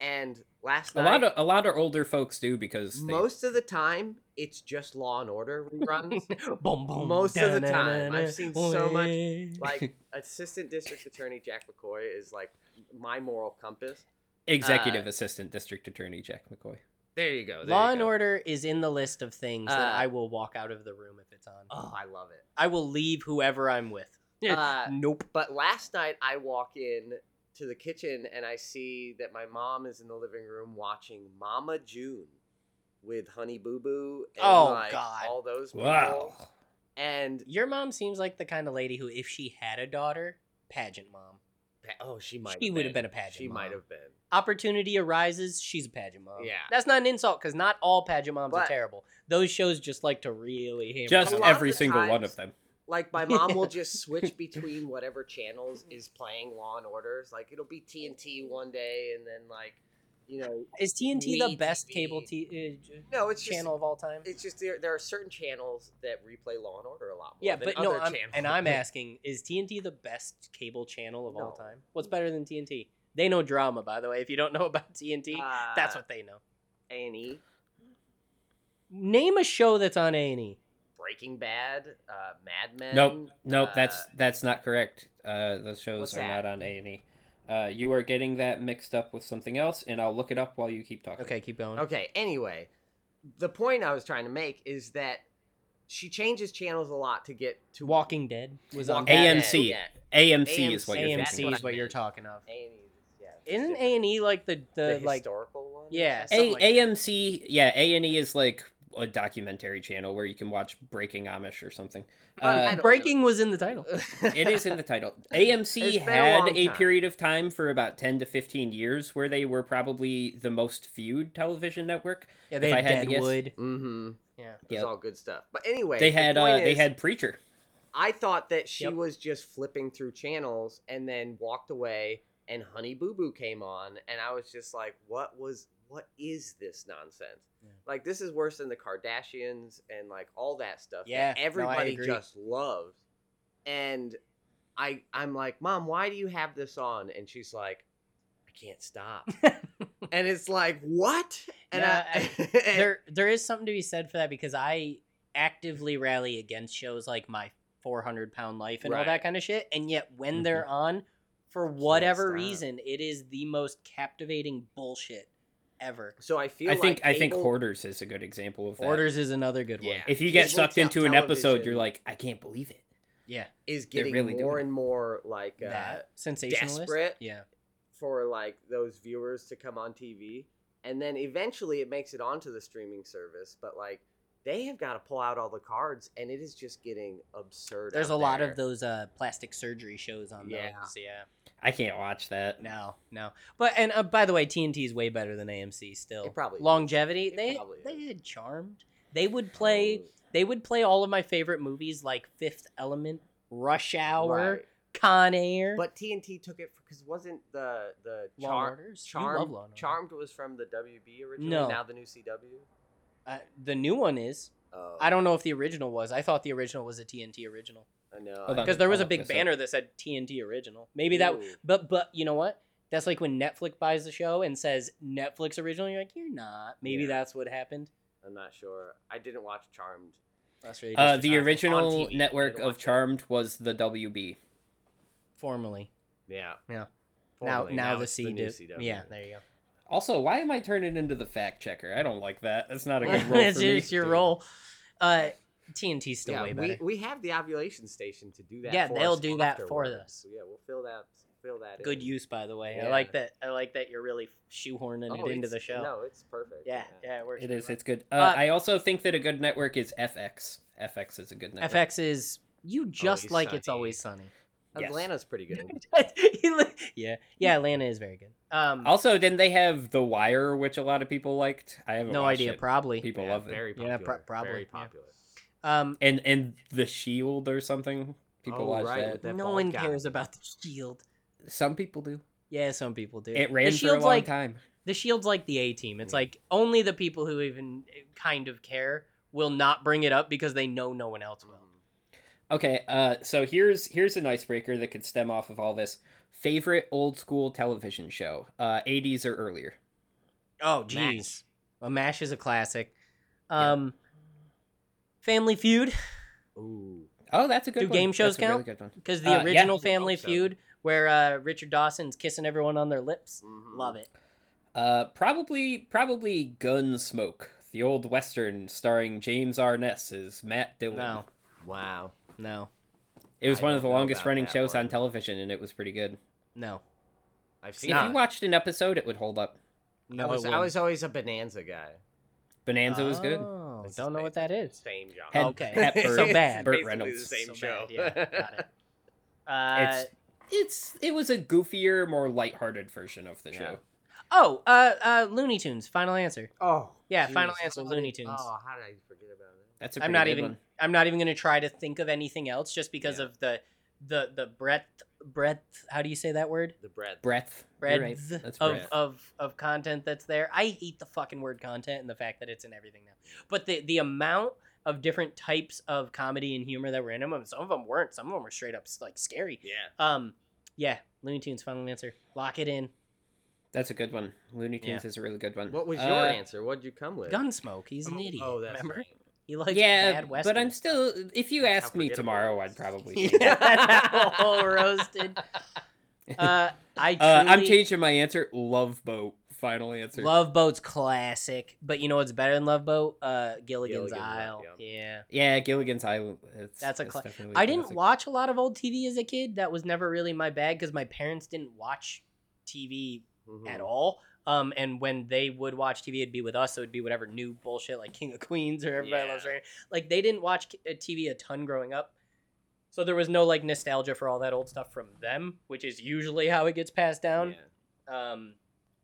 And last night... A lot of older folks do because... Most of the time, it's just Law & Order reruns. Boom, boom, most of the time. I've seen so much... Like, Assistant District Attorney Jack McCoy is, like, my moral compass. Executive Assistant District Attorney Jack McCoy. There you go. Law & Order is in the list of things that I will walk out of the room if it's on. Oh, I love it. I will leave whoever I'm with. Nope. But last night, I walk in... to the kitchen, and I see that my mom is in the living room watching Mama June with Honey Boo Boo and all those people. Wow. And your mom seems like the kind of lady who, if she had a daughter, pageant mom. She would have been a pageant mom. She might have been. Opportunity arises, she's a pageant mom. Yeah. That's not an insult, because not all pageant moms are terrible. Those shows just like to really hammer. Just every single one of them. Like, my mom will just switch between whatever channels is playing Law & Order. Like, it'll be TNT one day, and then, like, Is TNT the best cable channel of all time? It's just there are certain channels that replay Law & Order a lot more I'm asking, is TNT the best cable channel of all time? What's better than TNT? They know drama, by the way. If you don't know about TNT, that's what they know. A&E? Name a show that's on A&E. Breaking Bad, Mad Men. Nope, that's not correct. Those shows are not on A&E. You are getting that mixed up with something else, and I'll look it up while you keep talking. Okay, keep going. Okay, anyway, the point I was trying to make is that she changes channels a lot to get to... Walking Dead was on AMC. Yeah. AMC is what you're thinking. AMC is what you're talking of. A&E. Isn't A&E like the like historical one? Yeah. AMC, yeah, A&E is like... a documentary channel where you can watch Breaking Amish or something. Breaking was in the title. It is in the title. AMC had a period of time for about 10 to 15 years where they were probably the most viewed television network. Yeah, they had Deadwood. Mm-hmm. Yeah, it's all good stuff. But anyway, they had Preacher. I thought that she was just flipping through channels and then walked away, and Honey Boo Boo came on, and I was just like, what is this nonsense? Yeah. Like, this is worse than the Kardashians and, like, all that stuff that everybody just loves. And I'm like, Mom, why do you have this on? And she's like, I can't stop. And it's like, what? And yeah, there is something to be said for that, because I actively rally against shows like My 400-Pound Life and all that kind of shit. And yet when they're on, for whatever reason, it is the most captivating bullshit ever. So I think Hoarders is a good example of that. Hoarders is another good one. If you get sucked into an episode, you're like, I can't believe it. Yeah, is getting really more and more like sensationalist, desperate for like those viewers to come on TV, and then eventually it makes it onto the streaming service. But like, they have got to pull out all the cards, and it is just getting absurd. There's a lot of those plastic surgery shows on those. Yeah, I can't watch that. No. But by the way, TNT is way better than AMC still. It probably longevity. They had Charmed. They would play all of my favorite movies like Fifth Element, Rush Hour, Con Air. But TNT took it because wasn't the Charmed was from the WB originally. No. Now the new CW. The new one is. Oh. I don't know if the original was. I thought the original was a TNT original. I know. Because there was a big banner that said TNT original. Maybe that... But you know what? That's like when Netflix buys the show and says Netflix original. You're like, you're not. Maybe that's what happened. I'm not sure. I didn't watch Charmed. That's really the original network of Charmed was the WB. Formerly. Yeah. Formerly. Now the CW. Yeah, there you go. Also, why am I turning into the fact checker? I don't like that. That's not a good role for me. It's your role. TNT's still way better. We have the ovulation station to do that. Yeah, for they'll us do that for us. So yeah, we'll fill that. Good in. Use, by the way. Yeah. I like that you're really shoehorning it into the show. No, it's perfect. Yeah, it works. It is. Well. It's good. I also think that a good network is FX. FX is a good network. FX is you just always like sunny. It's always sunny. Yes. Atlanta's pretty good. Yeah, Atlanta is very good. Also, didn't they have The Wire, which a lot of people liked? I have no idea. It. Probably people love it. Very popular. Yeah, probably very popular. Yeah. And The Shield or something. People watch that. No one cares about The Shield. Some people do. Yeah, some people do. It ran for a long time. The Shield's like the A-Team. It's like only the people who even kind of care will not bring it up because they know no one else will. Okay, so here's an icebreaker that could stem off of all this. Favorite old school television show, 80s or earlier. Oh, geez. Well, MASH is a classic. Family Feud. Ooh. Oh, that's a good one. Do game shows count? Because really the original Family Feud, where Richard Dawson's kissing everyone on their lips. Mm-hmm. Love it. Probably Gunsmoke, the old western starring James R. Ness as Matt Dillon. No. Wow. No. It was one of the longest running shows on television, and it was pretty good. No. I've seen it. If you watched an episode, it would hold up. No, I was always a Bonanza guy. Bonanza was good. I don't know what that is. Same job. So bad. Burt Reynolds. The same show. Bad. Yeah, got it. It was a goofier, more lighthearted version of the show. Oh, Looney Tunes. Final answer. Oh. Yeah, geez. Final answer. Looney Tunes. Oh, how did I forget about it? That's a pretty good one. I'm not even going to try to think of anything else just because of the breadth. How do you say that word? The breadth. Breadth, right. That's breadth. Of content that's there. I hate the fucking word content and the fact that it's in everything now. But the amount of different types of comedy and humor that were in them, and some of them weren't. Some of them were straight up like scary. Yeah. Yeah. Looney Tunes, final answer. Lock it in. That's a good one. Looney Tunes is a really good one. What was your answer? What'd you come with? Gunsmoke. He's an idiot. Oh, that's remember. Right. You like bad Western. But I'm still... If you asked me tomorrow, I'd probably... That's all roasted. I'm changing my answer. Love Boat. Final answer. Love Boat's classic. But you know what's better than Love Boat? Gilligan's Island. Yeah, Gilligan's Island. That's a classic. I didn't watch a lot of old TV as a kid. That was never really my bag because my parents didn't watch TV at all. And when they would watch TV, it'd be with us. So it'd be whatever new bullshit like King of Queens or Everybody Loves Raymond. Like they didn't watch TV a ton growing up. So there was no like nostalgia for all that old stuff from them, which is usually how it gets passed down. Yeah.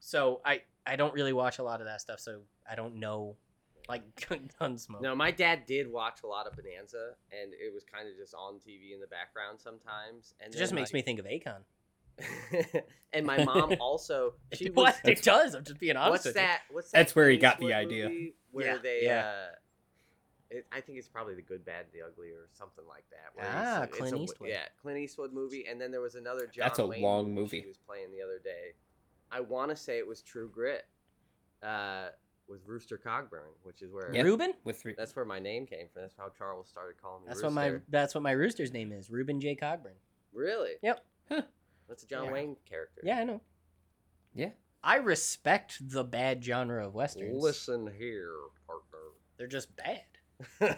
So I don't really watch a lot of that stuff. So I don't know like Gunsmoke. No, my dad did watch a lot of Bonanza and it was kind of just on TV in the background sometimes. And it just makes me think of Akon. And my mom also she was it does I'm just being honest what's with that you. What's that that's where he got the idea where they I think it's probably The Good, Bad, the Ugly or something like that where Clint Eastwood Clint Eastwood movie and then there was another John that's a Wayne long movie he was playing the other day. I want to say it was True Grit with Rooster Cogburn, which is where Reuben that's where my name came from. That's how Charles started calling me that's Rooster. That's what my rooster's name is, Reuben J. Cogburn. Really? Yep. Huh. That's a John Wayne character. Yeah, I know. Yeah. I respect the bad genre of Westerns. Listen here, partner. They're just bad.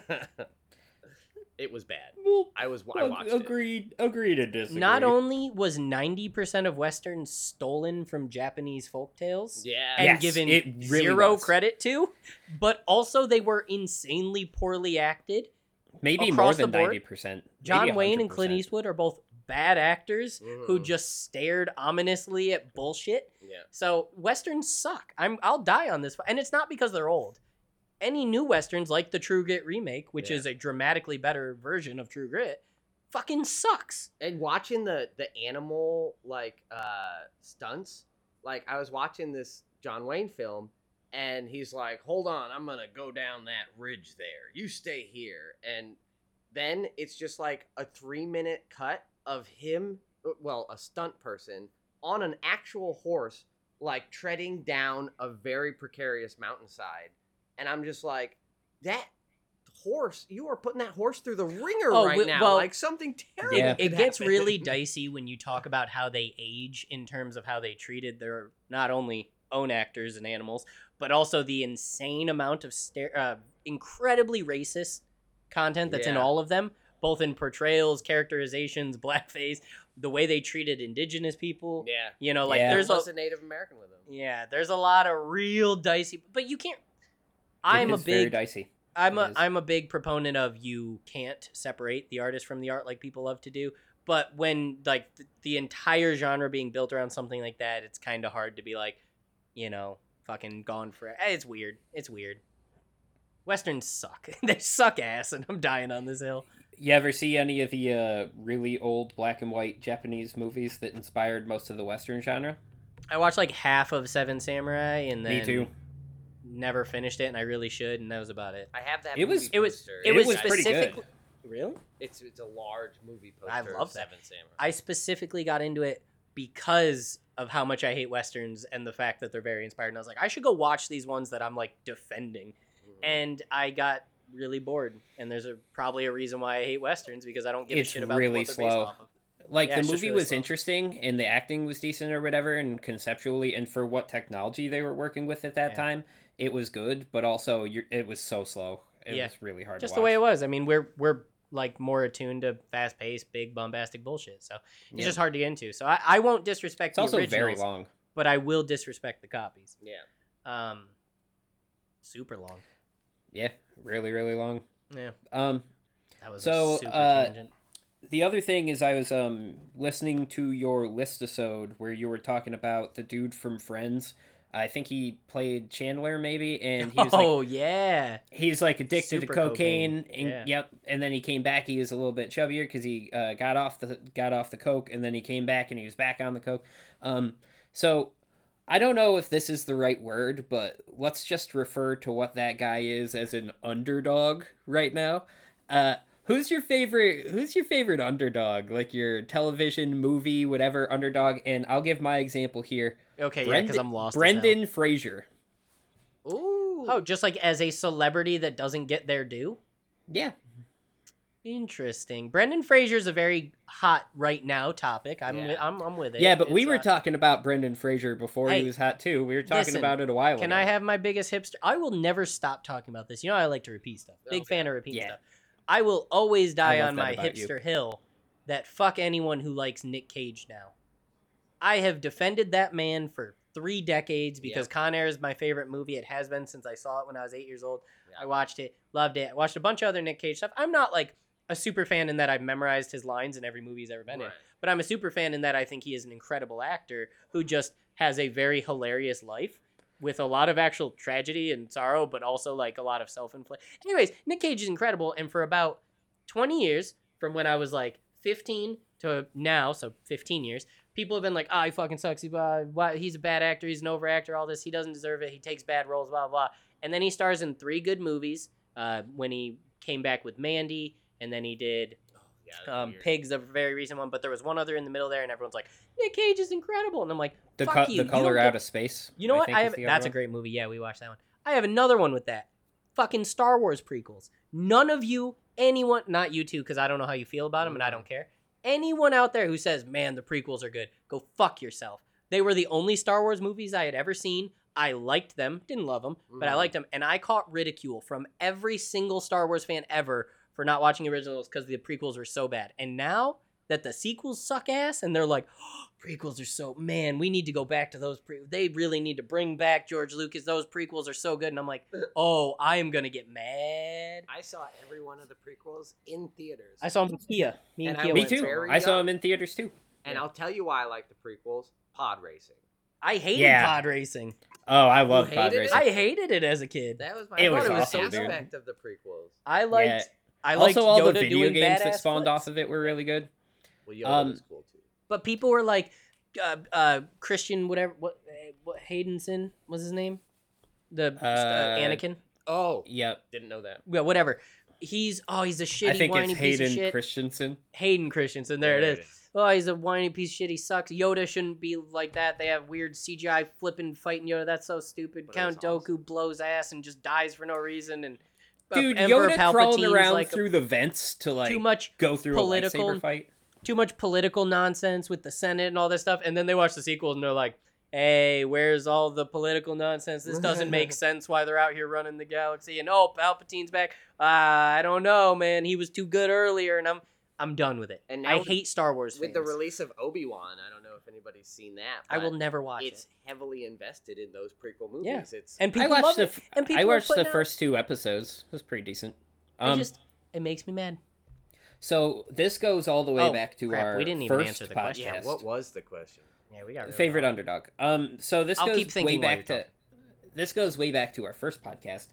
It was bad. Well, I watched it. Agreed to disagree. Not only was 90% of Westerns stolen from Japanese folktales and given zero credit to, but also they were insanely poorly acted. Maybe more than 90%. John Wayne and Clint Eastwood are both bad actors who just stared ominously at bullshit. Yeah. So Westerns suck. I'll die on this. And it's not because they're old. Any new Westerns like the True Grit remake, which is a dramatically better version of True Grit, fucking sucks. And watching the animal stunts, like I was watching this John Wayne film and he's like, hold on, I'm going to go down that ridge there. You stay here. And then it's just like a 3-minute cut of him, a stunt person, on an actual horse, like treading down a very precarious mountainside. And I'm just like, that horse, you are putting that horse through the ringer now. Well, like something terrible. Yeah. It gets really dicey when you talk about how they age in terms of how they treated their not only own actors and animals, but also the insane amount of incredibly racist content that's in all of them, both in portrayals, characterizations, blackface, the way they treated indigenous people. Yeah. You know, like there's plus a Native American with them. Yeah, there's a lot of real dicey, but you can't. I'm a big proponent of you can't separate the artist from the art like people love to do. But when like the entire genre being built around something like that, it's kind of hard to be like, you know, fucking gone for. It's weird. It's weird. Westerns suck. They suck ass, and I'm dying on this hill. You ever see any of the really old black and white Japanese movies that inspired most of the Western genre? I watched like half of Seven Samurai, and then me too. Never finished it, and I really should, and that was about it. I have that. It was pretty good. Really? It's a large movie poster. I love Seven Samurai. I specifically got into it because of how much I hate Westerns and the fact that they're very inspired. And I was like, I should go watch these ones that I'm like defending. Mm-hmm. And I got really bored. And there's probably a reason why I hate Westerns, because I don't give a shit about really what they're based off of. Like, the movie was interesting, and the acting was decent or whatever, and conceptually, and for what technology they were working with at that time, it was good, but also it was so slow. It was really hard to watch. Just the way it was. I mean, we're like more attuned to fast-paced, big, bombastic bullshit. So it's just hard to get into. So I won't disrespect it's the originals. It's also very long. But I will disrespect the copies. Yeah. Super long. Yeah, really, really long. Yeah. That was a super tangent. The other thing is I was listening to your listisode where you were talking about the dude from Friends. I think he played Chandler, maybe, and he was like, "Oh yeah, he's like addicted to cocaine." And, yep. And then he came back. He was a little bit chubbier because he got off the coke, and then he came back and he was back on the coke. So I don't know if this is the right word, but let's just refer to what that guy is as an underdog right now. Who's your favorite underdog? Like your television, movie, whatever underdog. And I'll give my example here. Okay, because I'm lost. Brendan Fraser. Ooh. Oh, just like as a celebrity that doesn't get their due? Yeah. Interesting. Brendan Fraser's a very hot right now topic. I'm with it. Yeah, but we were talking about Brendan Fraser before he was hot too. We were talking about it a while ago. Can I have my biggest hipster? I will never stop talking about this. You know I like to repeat stuff. Big fan of repeat stuff. I will always die on my hipster hill that fuck anyone who likes Nick Cage now. I have defended that man for 3 decades because Con Air is my favorite movie. It has been since I saw it when I was 8 years old. Yeah. I watched it, loved it. I watched a bunch of other Nick Cage stuff. I'm not like a super fan in that I've memorized his lines in every movie he's ever been in, but I'm a super fan in that I think he is an incredible actor who just has a very hilarious life with a lot of actual tragedy and sorrow, but also like a lot of self-infliction. Anyways, Nick Cage is incredible. And for about 20 years from when I was like 15 to now, so 15 years, people have been like, oh, he fucking sucks. He's a bad actor. He's an overactor. All this. He doesn't deserve it. He takes bad roles, blah, blah. And then he stars in 3 good movies when he came back with Mandy. And then he did Pig's, a very recent one. But there was one other in the middle there. And everyone's like, Nick Cage is incredible. And I'm like, fuck you. The Color Out of Space. You know what? That's a great movie. Yeah, we watched that one. I have another one with that. Fucking Star Wars prequels. None of you, anyone, not you two, because I don't know how you feel about them and I don't care. Anyone out there who says, man, the prequels are good, go fuck yourself. They were the only Star Wars movies I had ever seen. I liked them. Didn't love them, but I liked them. And I caught ridicule from every single Star Wars fan ever for not watching originals because the prequels were so bad. And now that the sequels suck ass and they're like, oh, prequels are so, man, we need to go back to those. They really need to bring back George Lucas. Those prequels are so good. And I'm like, oh, I am going to get mad. I saw every one of the prequels in theaters. I saw them in Kia. Me too. I saw them in theaters too. And I'll tell you why I like the prequels. Pod Racing. I hated Pod Racing. Oh, I love Pod Racing. I hated it as a kid. That was my aspect of the prequels. I liked also all Yoda the video games that spawned off of it were really good. Well, Yoda was cool too. But people were like, Christian, whatever, what Haydenson was his name? The Anakin? Oh, yeah, didn't know that. Yeah, whatever. He's a shitty, whiny piece of shit. I think it's Hayden Christensen. Hayden Christensen, there it is. Oh, he's a whiny piece of shit, he sucks. Yoda shouldn't be like that. They have weird CGI flipping, fighting Yoda. That's so stupid. But Count Dooku blows ass and just dies for no reason. And dude, Emperor Yoda Palpatine's crawling around like through the vents to like too much go through a lightsaber fight. Too much political nonsense with the Senate and all this stuff. And then they watch the sequel and they're like, hey, where's all the political nonsense? This doesn't make sense why they're out here running the galaxy. And oh, Palpatine's back. I don't know, man. He was too good earlier, and I'm done with it. And I hate Star Wars fans. With the release of Obi-Wan, I don't know if anybody's seen that. I will never watch it. It's heavily invested in those prequel movies. Yeah. It's and people love it. I watched the first two episodes. It was pretty decent. It makes me mad. So this goes all the way back to our we didn't even answer the question. Yeah, what was the question? Yeah, we got favorite underdog. So this goes way back to our first podcast,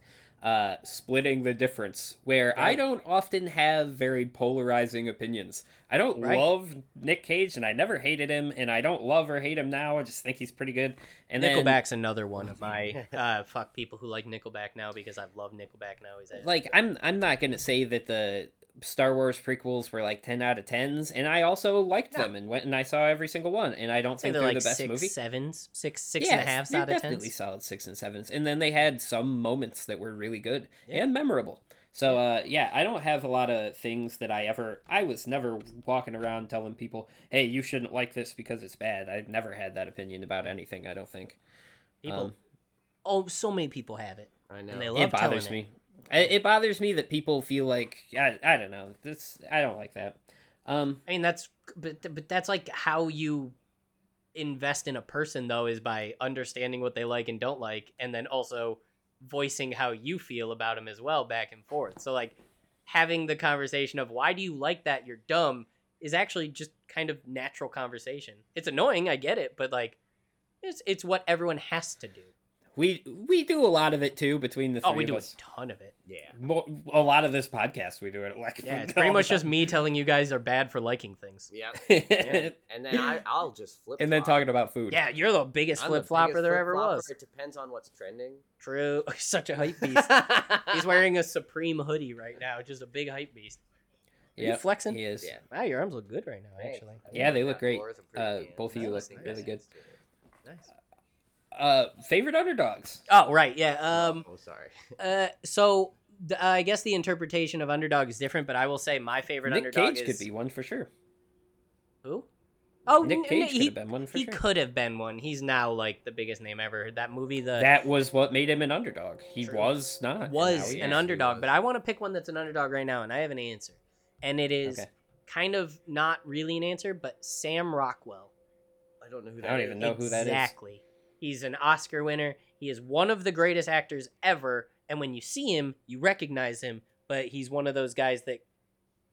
splitting the difference, where I don't often have very polarizing opinions. I don't love Nick Cage, and I never hated him, and I don't love or hate him now. I just think he's pretty good. And Nickelback's another one of my fuck people who like Nickelback now, because I've loved Nickelback now. He's like I'm not gonna say that the Star Wars prequels were like 10 out of 10s, and I also liked them and went and I saw every single one, and I don't think they're like the best movie. 6 and a half out of 10s. Definitely solid 6 and 7s, and then they had some moments that were really good and memorable. So I don't have a lot of things that I was never walking around telling people, hey, you shouldn't like this because it's bad. I've never had that opinion about anything, I don't think. People so many people have it. I know. And they love it. Bothers me. It bothers me that people feel like, I don't know, I don't like that. I mean, but that's like how you invest in a person, though, is by understanding what they like and don't like, and then also voicing how you feel about them as well, back and forth. So, like, having the conversation of, why do you like that, you're dumb, is actually just kind of natural conversation. It's annoying, I get it, but, like, it's what everyone has to do. We do a lot of it too between the three of us. We do a ton of it. Yeah, a lot of this podcast we do it. Like, it's pretty much just me telling you guys are bad for liking things. Yeah, and then I'll just flip. And then talking about food. Yeah, you're the biggest flip flopper there ever was. It depends on what's trending. True, such a hype beast. He's wearing a Supreme hoodie right now, just a big hype beast. Yeah, flexing. He is. Yeah. Wow, your arms look good right now. Actually. Yeah, they look great. Both of you look really good. Nice. Favorite underdogs. Oh, right. Yeah. Sorry. So I guess the interpretation of underdog is different, but I will say my favorite underdog Cage is... Nick Cage could be one for sure. Who? Oh, Nick Cage could have been one for sure. He could have been one. He's now like the biggest name ever. That movie, that was what made him an underdog. He was not. Was an underdog, but I want to pick one that's an underdog right now, and I have an answer. And it is kind of not really an answer, but Sam Rockwell. I don't know who that is. I don't even know who that is. Exactly. He's an Oscar winner. He is one of the greatest actors ever. And when you see him, you recognize him. But he's one of those guys that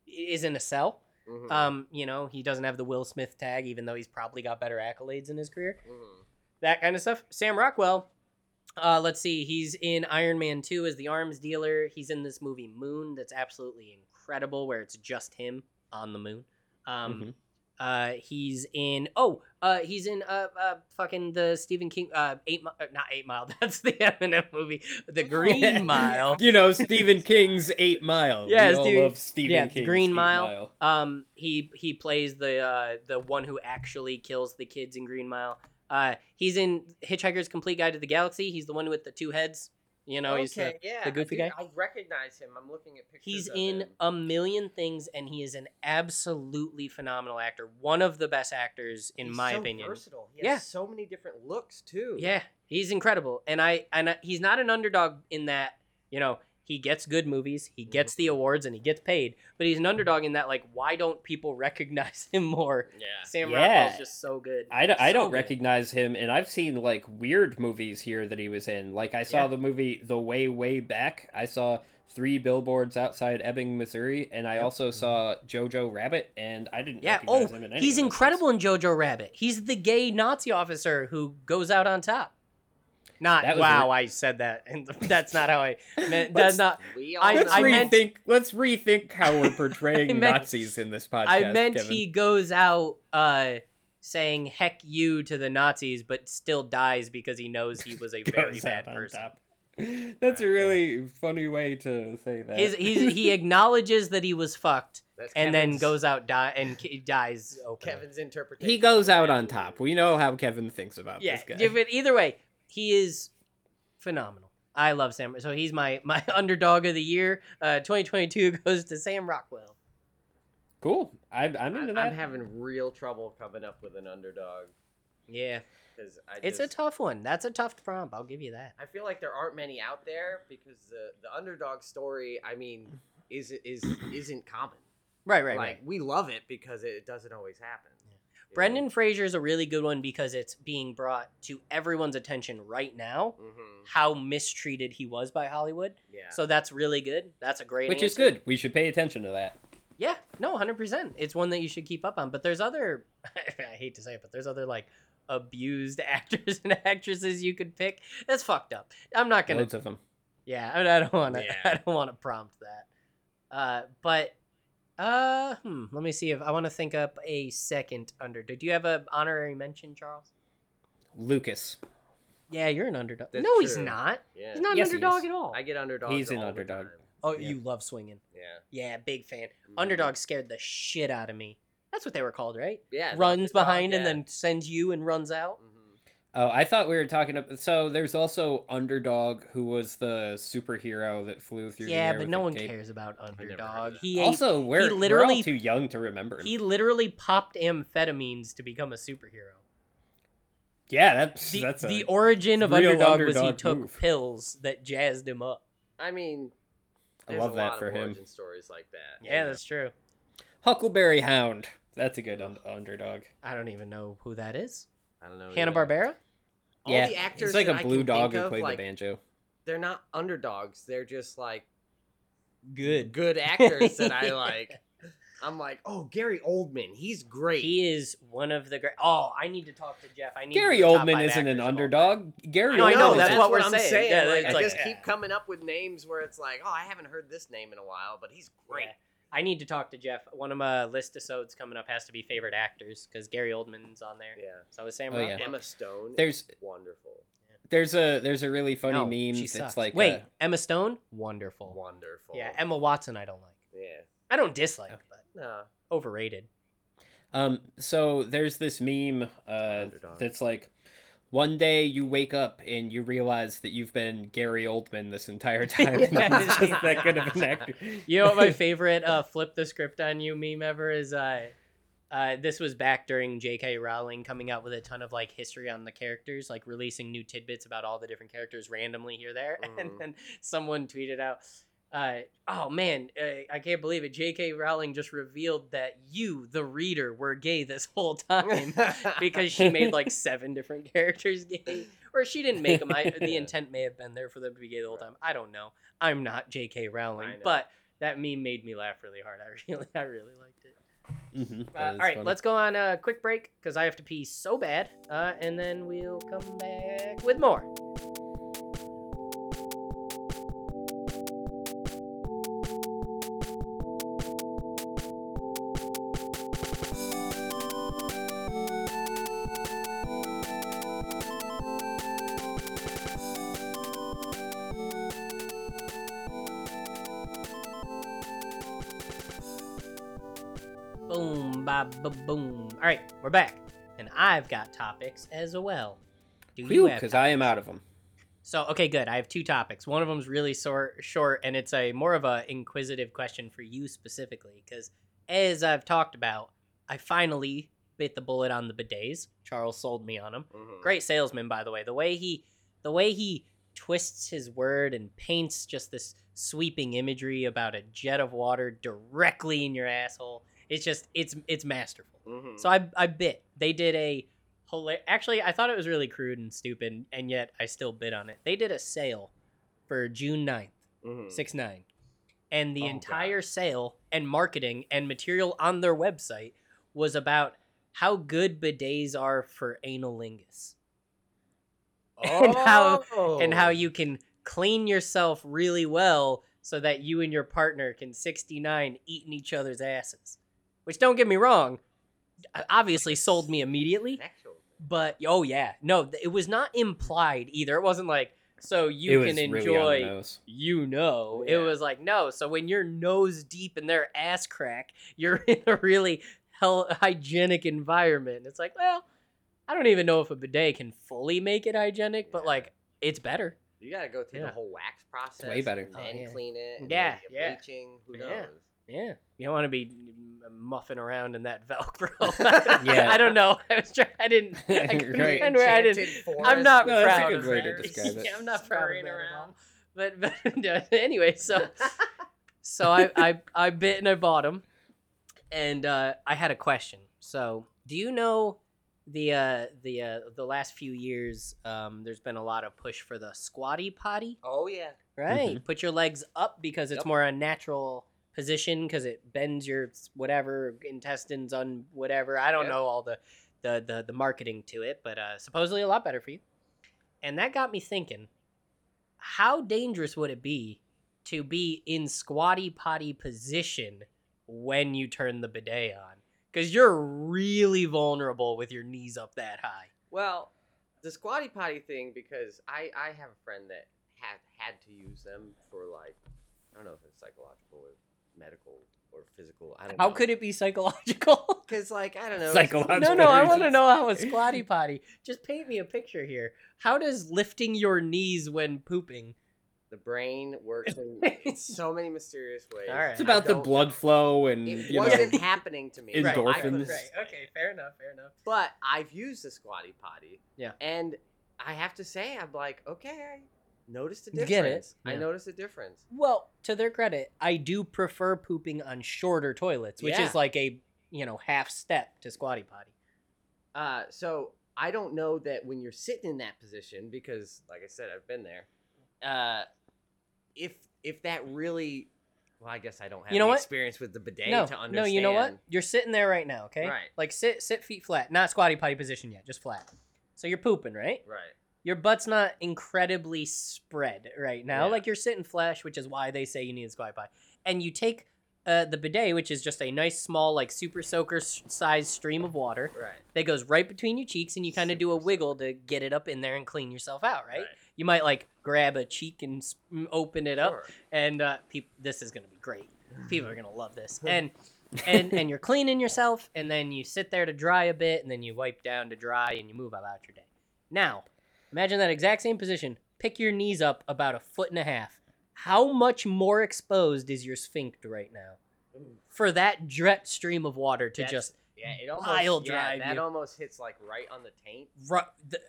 is in a cell. Mm-hmm. He doesn't have the Will Smith tag, even though he's probably got better accolades in his career. Mm-hmm. That kind of stuff. Sam Rockwell, let's see. He's in Iron Man 2 as the arms dealer. He's in this movie Moon that's absolutely incredible, where it's just him on the moon. Mm-hmm. He's in fucking the Stephen King, 8 Mile, that's the Eminem movie, The Green Mile. Stephen King's 8 Mile. Yeah, we all love Stephen King's Green Mile. He plays the one who actually kills the kids in Green Mile. He's in Hitchhiker's Complete Guide to the Galaxy. He's the one with the two heads. He's the goofy guy. I recognize him. I'm looking at pictures. He's in a million things, and he is an absolutely phenomenal actor. One of the best actors, in my opinion. He's so versatile. He has so many different looks too. Yeah, he's incredible. And he's not an underdog in that, he gets good movies, he gets the awards, and he gets paid. But he's an underdog in that, like, why don't people recognize him more? Yeah, Sam Rockwell's just so good. I don't recognize him, and I've seen, like, weird movies here that he was in. Like, I saw the movie The Way, Way Back. I saw 3 Billboards Outside Ebbing, Missouri, and I also saw Jojo Rabbit, and I didn't recognize him in any He's incredible in Jojo Rabbit. He's the gay Nazi officer who goes out on top. Not wow! I said that, and that's not how I meant. Let's rethink how we're portraying Nazis in this podcast. I meant Kevin. He goes out saying "heck you" to the Nazis, but still dies because he knows he was a very bad person. That's a really funny way to say that. He acknowledges that he was fucked. And then goes out dies. Open. Kevin's interpretation. He goes out on top. We know how Kevin thinks about this guy. Yeah, but either way. He is phenomenal. I love Sam. So he's my underdog of the year. 2022 goes to Sam Rockwell. Cool. I'm into that. I'm having real trouble coming up with an underdog. Yeah. because it's a tough one. That's a tough prompt. I'll give you that. I feel like there aren't many out there because the underdog story, I mean, isn't common. Right. Like, we love it because it doesn't always happen. Yeah. Brendan Fraser is a really good one because it's being brought to everyone's attention right now, how mistreated he was by Hollywood. Yeah. So that's really good. That's a great answer. Which is good. We should pay attention to that. Yeah, no, 100%. It's one that you should keep up on. But there's other, I hate to say it, but there's other, like, abused actors and actresses you could pick. That's fucked up. I'm not going to. Loads of them. Yeah, I don't want to. Yeah. I don't want to prompt that. Let me see if I want to think up a second underdog. Do you have an honorary mention, Charles? Lucas. Yeah, you're an underdog. That's true. He's not. Yeah. He's not an underdog at all. I get underdog. He's an underdog. You love swinging. Yeah, big fan. Underdog scared the shit out of me. That's what they were called, right? Yeah. Runs behind and then sends you and runs out. Mm-hmm. Oh, I thought we were talking about... So there's also Underdog, who was the superhero that flew through the air. Yeah, but no one cares about Underdog. We're all too young to remember him. He literally popped amphetamines to become a superhero. Yeah, that's the origin of Underdog was he took pills that jazzed him up. I mean... I love that for him. There's a lot of origin stories like that. Yeah, that's true. Huckleberry Hound. That's a good underdog. I don't even know who that is. I don't know. Hanna-Barbera? Yeah. All the actors. It's like a blue dog who played the banjo. They're not underdogs. They're just like good actors that I like. I'm like, oh, Gary Oldman. He's great. He is one of the great. Oh, I need to talk to Jeff. Gary Oldman isn't an underdog. Gary Oldman. No, that's what I'm saying. Yeah, like, I just keep coming up with names where it's like, oh, I haven't heard this name in a while, but he's great. Yeah. I need to talk to Jeff. One of my list-isodes coming up has to be favorite actors because Gary Oldman's on there. Yeah. So is Sam Rockwell. Emma Stone. There's wonderful. There's a really funny meme that's like, wait, Emma Stone, wonderful. Yeah, Emma Watson, I don't like. Yeah. I don't dislike, but overrated. So there's this meme that's like, one day you wake up and you realize that you've been Gary Oldman this entire time. It's just that good of an actor. You know what my favorite flip the script on you meme ever is? This was back during J.K. Rowling coming out with a ton of like history on the characters, like releasing new tidbits about all the different characters randomly here there. And then someone tweeted out, I can't believe it. J.K. Rowling just revealed that you, the reader, were gay this whole time because she made like 7 different characters gay. Or she didn't make them. The intent may have been there for them to be gay the whole time. I don't know. I'm not J.K. Rowling, but that meme made me laugh really hard. I really liked it. Mm-hmm. All right, let's go on a quick break because I have to pee so bad. And then we'll come back with more. Boom. All right, we're back. And I've got topics as well. Do you have topics? Because I am out of them. So, okay, good. I have 2 topics. One of them's really short, and it's more of an inquisitive question for you specifically. Because as I've talked about, I finally bit the bullet on the bidets. Charles sold me on them. Mm-hmm. Great salesman, by the way. The way he twists his word and paints just this sweeping imagery about a jet of water directly in your asshole. It's just, it's masterful. Mm-hmm. So I bit. They did a actually, I thought it was really crude and stupid, and yet I still bit on it. They did a sale for June 9th, 6/9. And the entire sale and marketing and material on their website was about how good bidets are for analingus. And how you can clean yourself really well so that you and your partner can 69 eating each other's asses. Which, don't get me wrong, obviously sold me immediately. But, no, it was not implied either. It wasn't like, so you can enjoy, really It was like, no, so when you're nose deep in their ass crack, you're in a really hygienic environment. It's like, well, I don't even know if a bidet can fully make it hygienic, but, like, it's better. You got to go through the whole wax process. It's way better. And then clean it. And bleaching. Who knows? Yeah. You don't want to be muffing around in that Velcro. Yeah. I don't know. I was trying. I didn't. I couldn't find where I did. I'm not proud of that. Yeah, I'm not proud of that at all. But anyway, so I bit and I bought them, and I had a question. So do you know the last few years there's been a lot of push for the squatty potty? Oh yeah, right. Mm-hmm. Put your legs up because it's more unnatural position because it bends your whatever intestines on whatever. I don't know all the marketing to it, but supposedly a lot better for you. And that got me thinking, how dangerous would it be to be in squatty potty position when you turn the bidet on? Because you're really vulnerable with your knees up that high. Well, the squatty potty thing, because I have a friend that had to use them for, like, I don't know if it's psychological or medical or physical. I don't know. How could it be psychological? Because, like, I don't know. Psychological. No, I want to know how a squatty potty. Just paint me a picture here. How does lifting your knees when pooping? The brain works in so many mysterious ways. Right. It's about the blood flow and it wasn't happening to me. Endorphins. Right. Okay, fair enough. But I've used the squatty potty. Yeah. And I have to say, I'm like, okay, noticed a difference. Get it? Yeah. I noticed a difference. Well, to their credit, I do prefer pooping on shorter toilets, which is like a half step to squatty potty. So I don't know that when you're sitting in that position, because like I said, I've been there. If that really, well, I guess I don't have any experience with the bidet to understand. No, you know what? You're sitting there right now, okay? Right. Like sit feet flat, not squatty potty position yet, just flat. So you're pooping, right? Right. Your butt's not incredibly spread right now. Yeah. Like you're sitting flush, which is why they say you need a squatty potty. And you take the bidet, which is just a nice small like super soaker sized stream of water. Right. That goes right between your cheeks, and you kind of do a wiggle to get it up in there and clean yourself out, right? You might like grab a cheek and open it up, and this is gonna be great. People are gonna love this, and you're cleaning yourself, and then you sit there to dry a bit, and then you wipe down to dry, and you move about your day. Now, imagine that exact same position. Pick your knees up about a foot and a half. How much more exposed is your sphincter right now for that jet stream of water to it almost, pile drive? That almost hits like right on the taint. Right,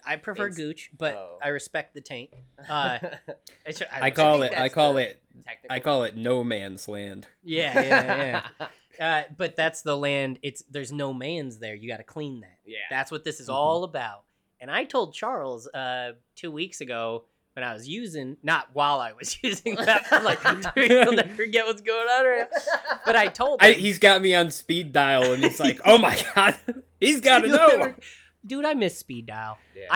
I prefer gooch, but I respect the taint. I call it no man's land. Yeah. But that's the land. There's no man's there. You got to clean that. Yeah, that's what this is all about. And I told Charles 2 weeks ago when I was using, not while I was using that, I'm like, dude, you'll never forget what's going on right now. But I told him. He's got me on speed dial, and it's like, oh my God, he's got to know. Dude, I miss speed dial. Yeah.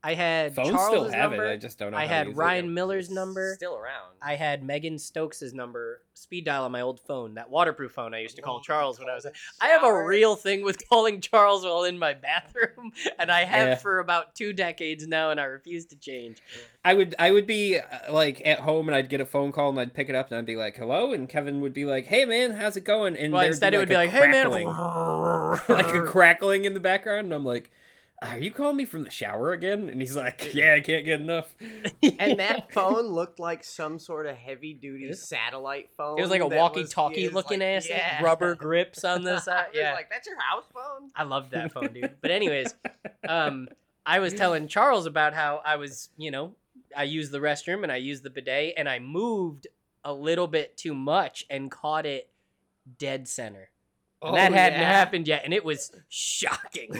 I had phones Charles' still have number. It. I just don't know. I had Ryan Miller's number. Still around. I had Megan Stokes' number. Speed dial on my old phone, that waterproof phone I used to call Charles when I was. I have a real thing with calling Charles while in my bathroom, and I have for about 2 decades now, and I refuse to change. I would be like at home, and I'd get a phone call, and I'd pick it up, and I'd be like, "Hello," and Kevin would be like, "Hey man, how's it going?" And instead it would be like, "Hey man," like a crackling in the background, and I'm like, are you calling me from the shower again? And he's like, yeah, I can't get enough. And that phone looked like some sort of heavy-duty satellite phone. It was like a walkie-talkie looking like, ass. Yeah. Rubber grips on the side. Yeah, like, that's your house phone? I loved that phone, dude. But anyways, I was telling Charles about how I was, I used the restroom and I used the bidet, and I moved a little bit too much and caught it dead center. And that hadn't happened yet, and it was shocking.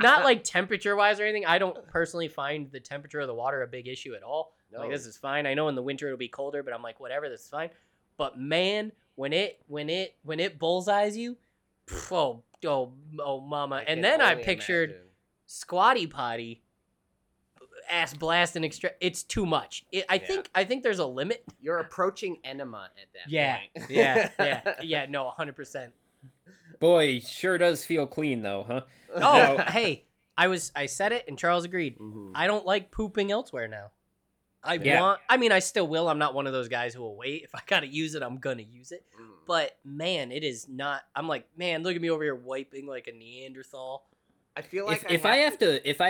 Not like temperature-wise or anything. I don't personally find the temperature of the water a big issue at all. No. Like, this is fine. I know in the winter it'll be colder, but I'm like, whatever, this is fine. But man, when it bullseyes you, oh mama. And then I pictured squatty potty, ass blast and extra. It's too much. I think there's a limit. You're approaching enema at that point. Yeah. No, 100%. Boy, sure does feel clean though, huh? Oh, hey, I said it, and Charles agreed. Mm-hmm. I don't like pooping elsewhere now. I still will. I'm not one of those guys who will wait. If I gotta use it, I'm gonna use it. Mm. But man, it is not. I'm like, man, look at me over here wiping like a Neanderthal. I feel like if I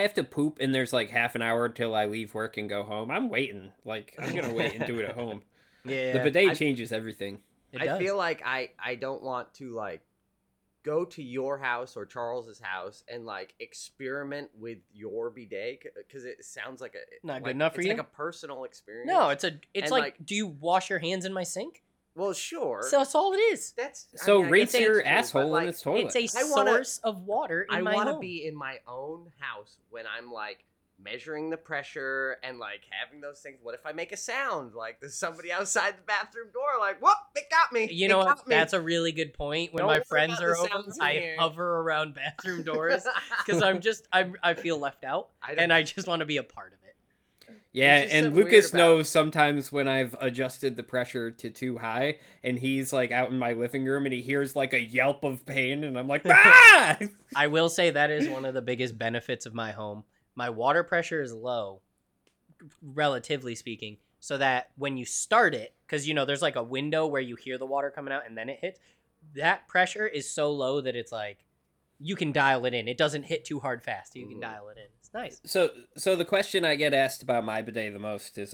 have to poop and there's like half an hour till I leave work and go home, I'm waiting. Like I'm gonna wait and do it at home. Yeah, the bidet changes everything. I feel like I don't want to like go to your house or Charles's house and like experiment with your bidet because it sounds like a not like, good enough for you. It's like a personal experience. No, it's like do you wash your hands in my sink? Well, sure. So that's all it is. That's so I mean, rinse your asshole in like, its toilet. It's a source of water in my home. I want to be in my own house when I'm like measuring the pressure and like having those things. What if I make a sound? Like there's somebody outside the bathroom door like, whoop, it got me. You know, that's a really good point. When my friends are over, I hover around bathroom doors because I feel left out and I just want to be a part of it. Yeah, and Lucas knows sometimes when I've adjusted the pressure to too high, and he's like out in my living room, and he hears like a yelp of pain, and I'm like, ah! I will say that is one of the biggest benefits of my home. My water pressure is low, relatively speaking, so that when you start it, because you know there's like a window where you hear the water coming out, and then it hits. That pressure is so low that it's like you can dial it in. It doesn't hit too hard fast. You can dial it in. It's nice. So the question I get asked about my bidet the most is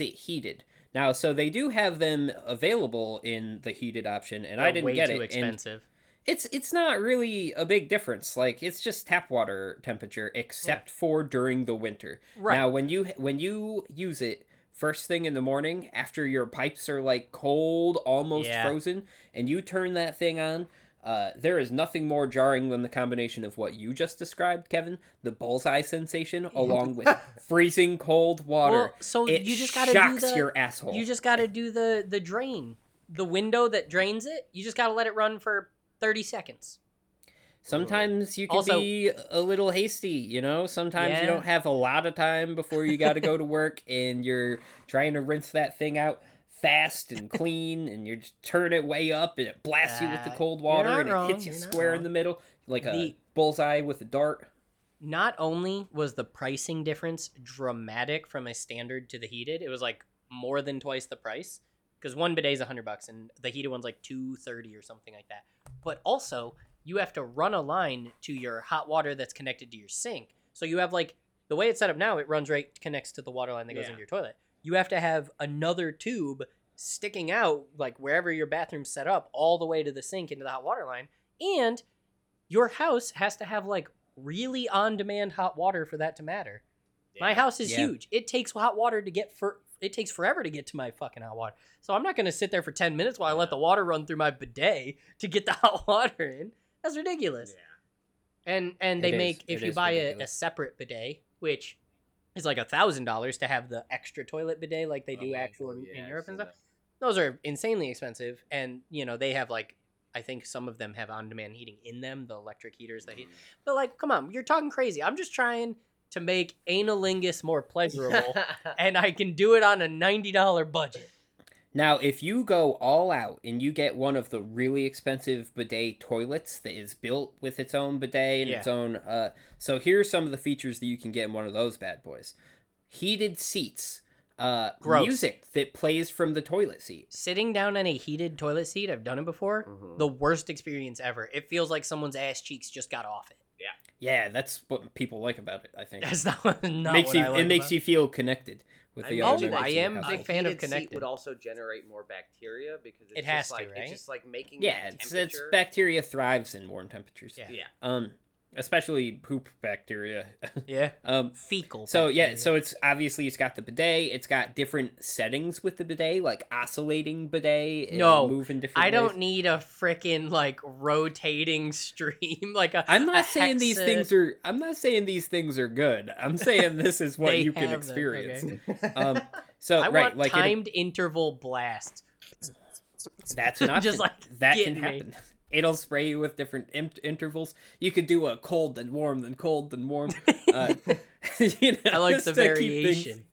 it heated? Now, so they do have them available in the heated option, and I didn't get it. Way too expensive. And it's not really a big difference. Like it's just tap water temperature, except for during the winter. Right. Now, when you use it first thing in the morning after your pipes are like cold, almost frozen, and you turn that thing on. There is nothing more jarring than the combination of what you just described, Kevin, the bullseye sensation, along with freezing cold water. Well, so it you just gotta shocks do the, your asshole. You just got to do the drain, the window that drains it. You just got to let it run for 30 seconds. Sometimes you can also be a little hasty, you know? Sometimes you don't have a lot of time before you got to go to work, and you're trying to rinse that thing out fast and clean, and you just turn it way up, and it blasts you with the cold water, and it hits you square in the middle like a bullseye with a dart. Not only was the pricing difference dramatic from a standard to the heated, it was like more than twice the price because one bidet is $100 and the heated one's like $230 or something like that. But also, you have to run a line to your hot water that's connected to your sink. So you have like the way it's set up now, it runs right connects to the water line that goes into your toilet. You have to have another tube sticking out, like wherever your bathroom's set up, all the way to the sink into the hot water line. And your house has to have like really on-demand hot water for that to matter. Yeah. My house is huge. It takes hot water to get it takes forever to get to my fucking hot water. So I'm not going to sit there for 10 minutes while I let the water run through my bidet to get the hot water in. That's ridiculous. Yeah. And they make, if you buy a separate bidet, which it's like $1,000 to have the extra toilet bidet like they do actual in Europe and stuff. That. Those are insanely expensive. And, you know, they have like, I think some of them have on-demand heating in them, the electric heaters that heat. But like, come on, you're talking crazy. I'm just trying to make analingus more pleasurable and I can do it on a $90 budget. Now, if you go all out and you get one of the really expensive bidet toilets that is built with its own bidet and its own... so here's some of the features that you can get in one of those bad boys. Heated seats. Music that plays from the toilet seat. Sitting down on a heated toilet seat, I've done it before, the worst experience ever. It feels like someone's ass cheeks just got off it. Yeah, that's what people like about it, I think. That's not makes what you, I like it makes you feel connected. I am a big fan of connected. Seat would also generate more bacteria because it's it has just like, to, right? It's just like making it's bacteria thrives in warm temperatures. Yeah. Especially poop bacteria. Fecal. So it's obviously it's got the bidet. It's got different settings with the bidet, like oscillating bidet. And moving different. I don't need a freaking like rotating stream. Like I'm not saying these things are good. I'm saying this is what you can experience. Okay. I want timed interval blasts. That's not just like that can happen. It'll spray you with different intervals. You could do a cold, then warm, then cold, then warm. You know, I like the variation.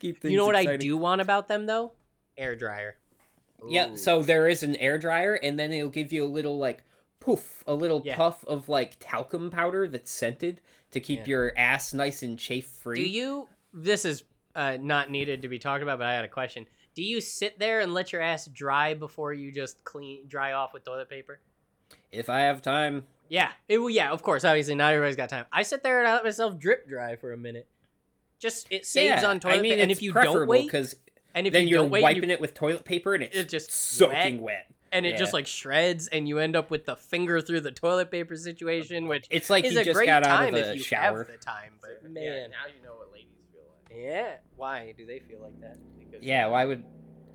Keep things you know what exciting. I do want about them, though? Air dryer. Ooh. Yeah, so there is an air dryer, and then it'll give you a little, like, poof, a little puff of, like, talcum powder that's scented to keep your ass nice and chafe-free. This is not needed to be talked about, but I had a question. Do you sit there and let your ass dry before you just dry off with toilet paper? If I have time. Yeah. Of course. Obviously, not everybody's got time. I sit there and I let myself drip dry for a minute. Just, it saves on toilet paper. And if you don't wait. Because And if then you don't wait, wiping it with toilet paper, and it's just soaking wet. And it just like shreds, and you end up with the finger through the toilet paper situation, which it's like is you a just great got out time of the if you shower. Have the time. But man, now you know what ladies feel like. Yeah, why do they feel like that? Because why would?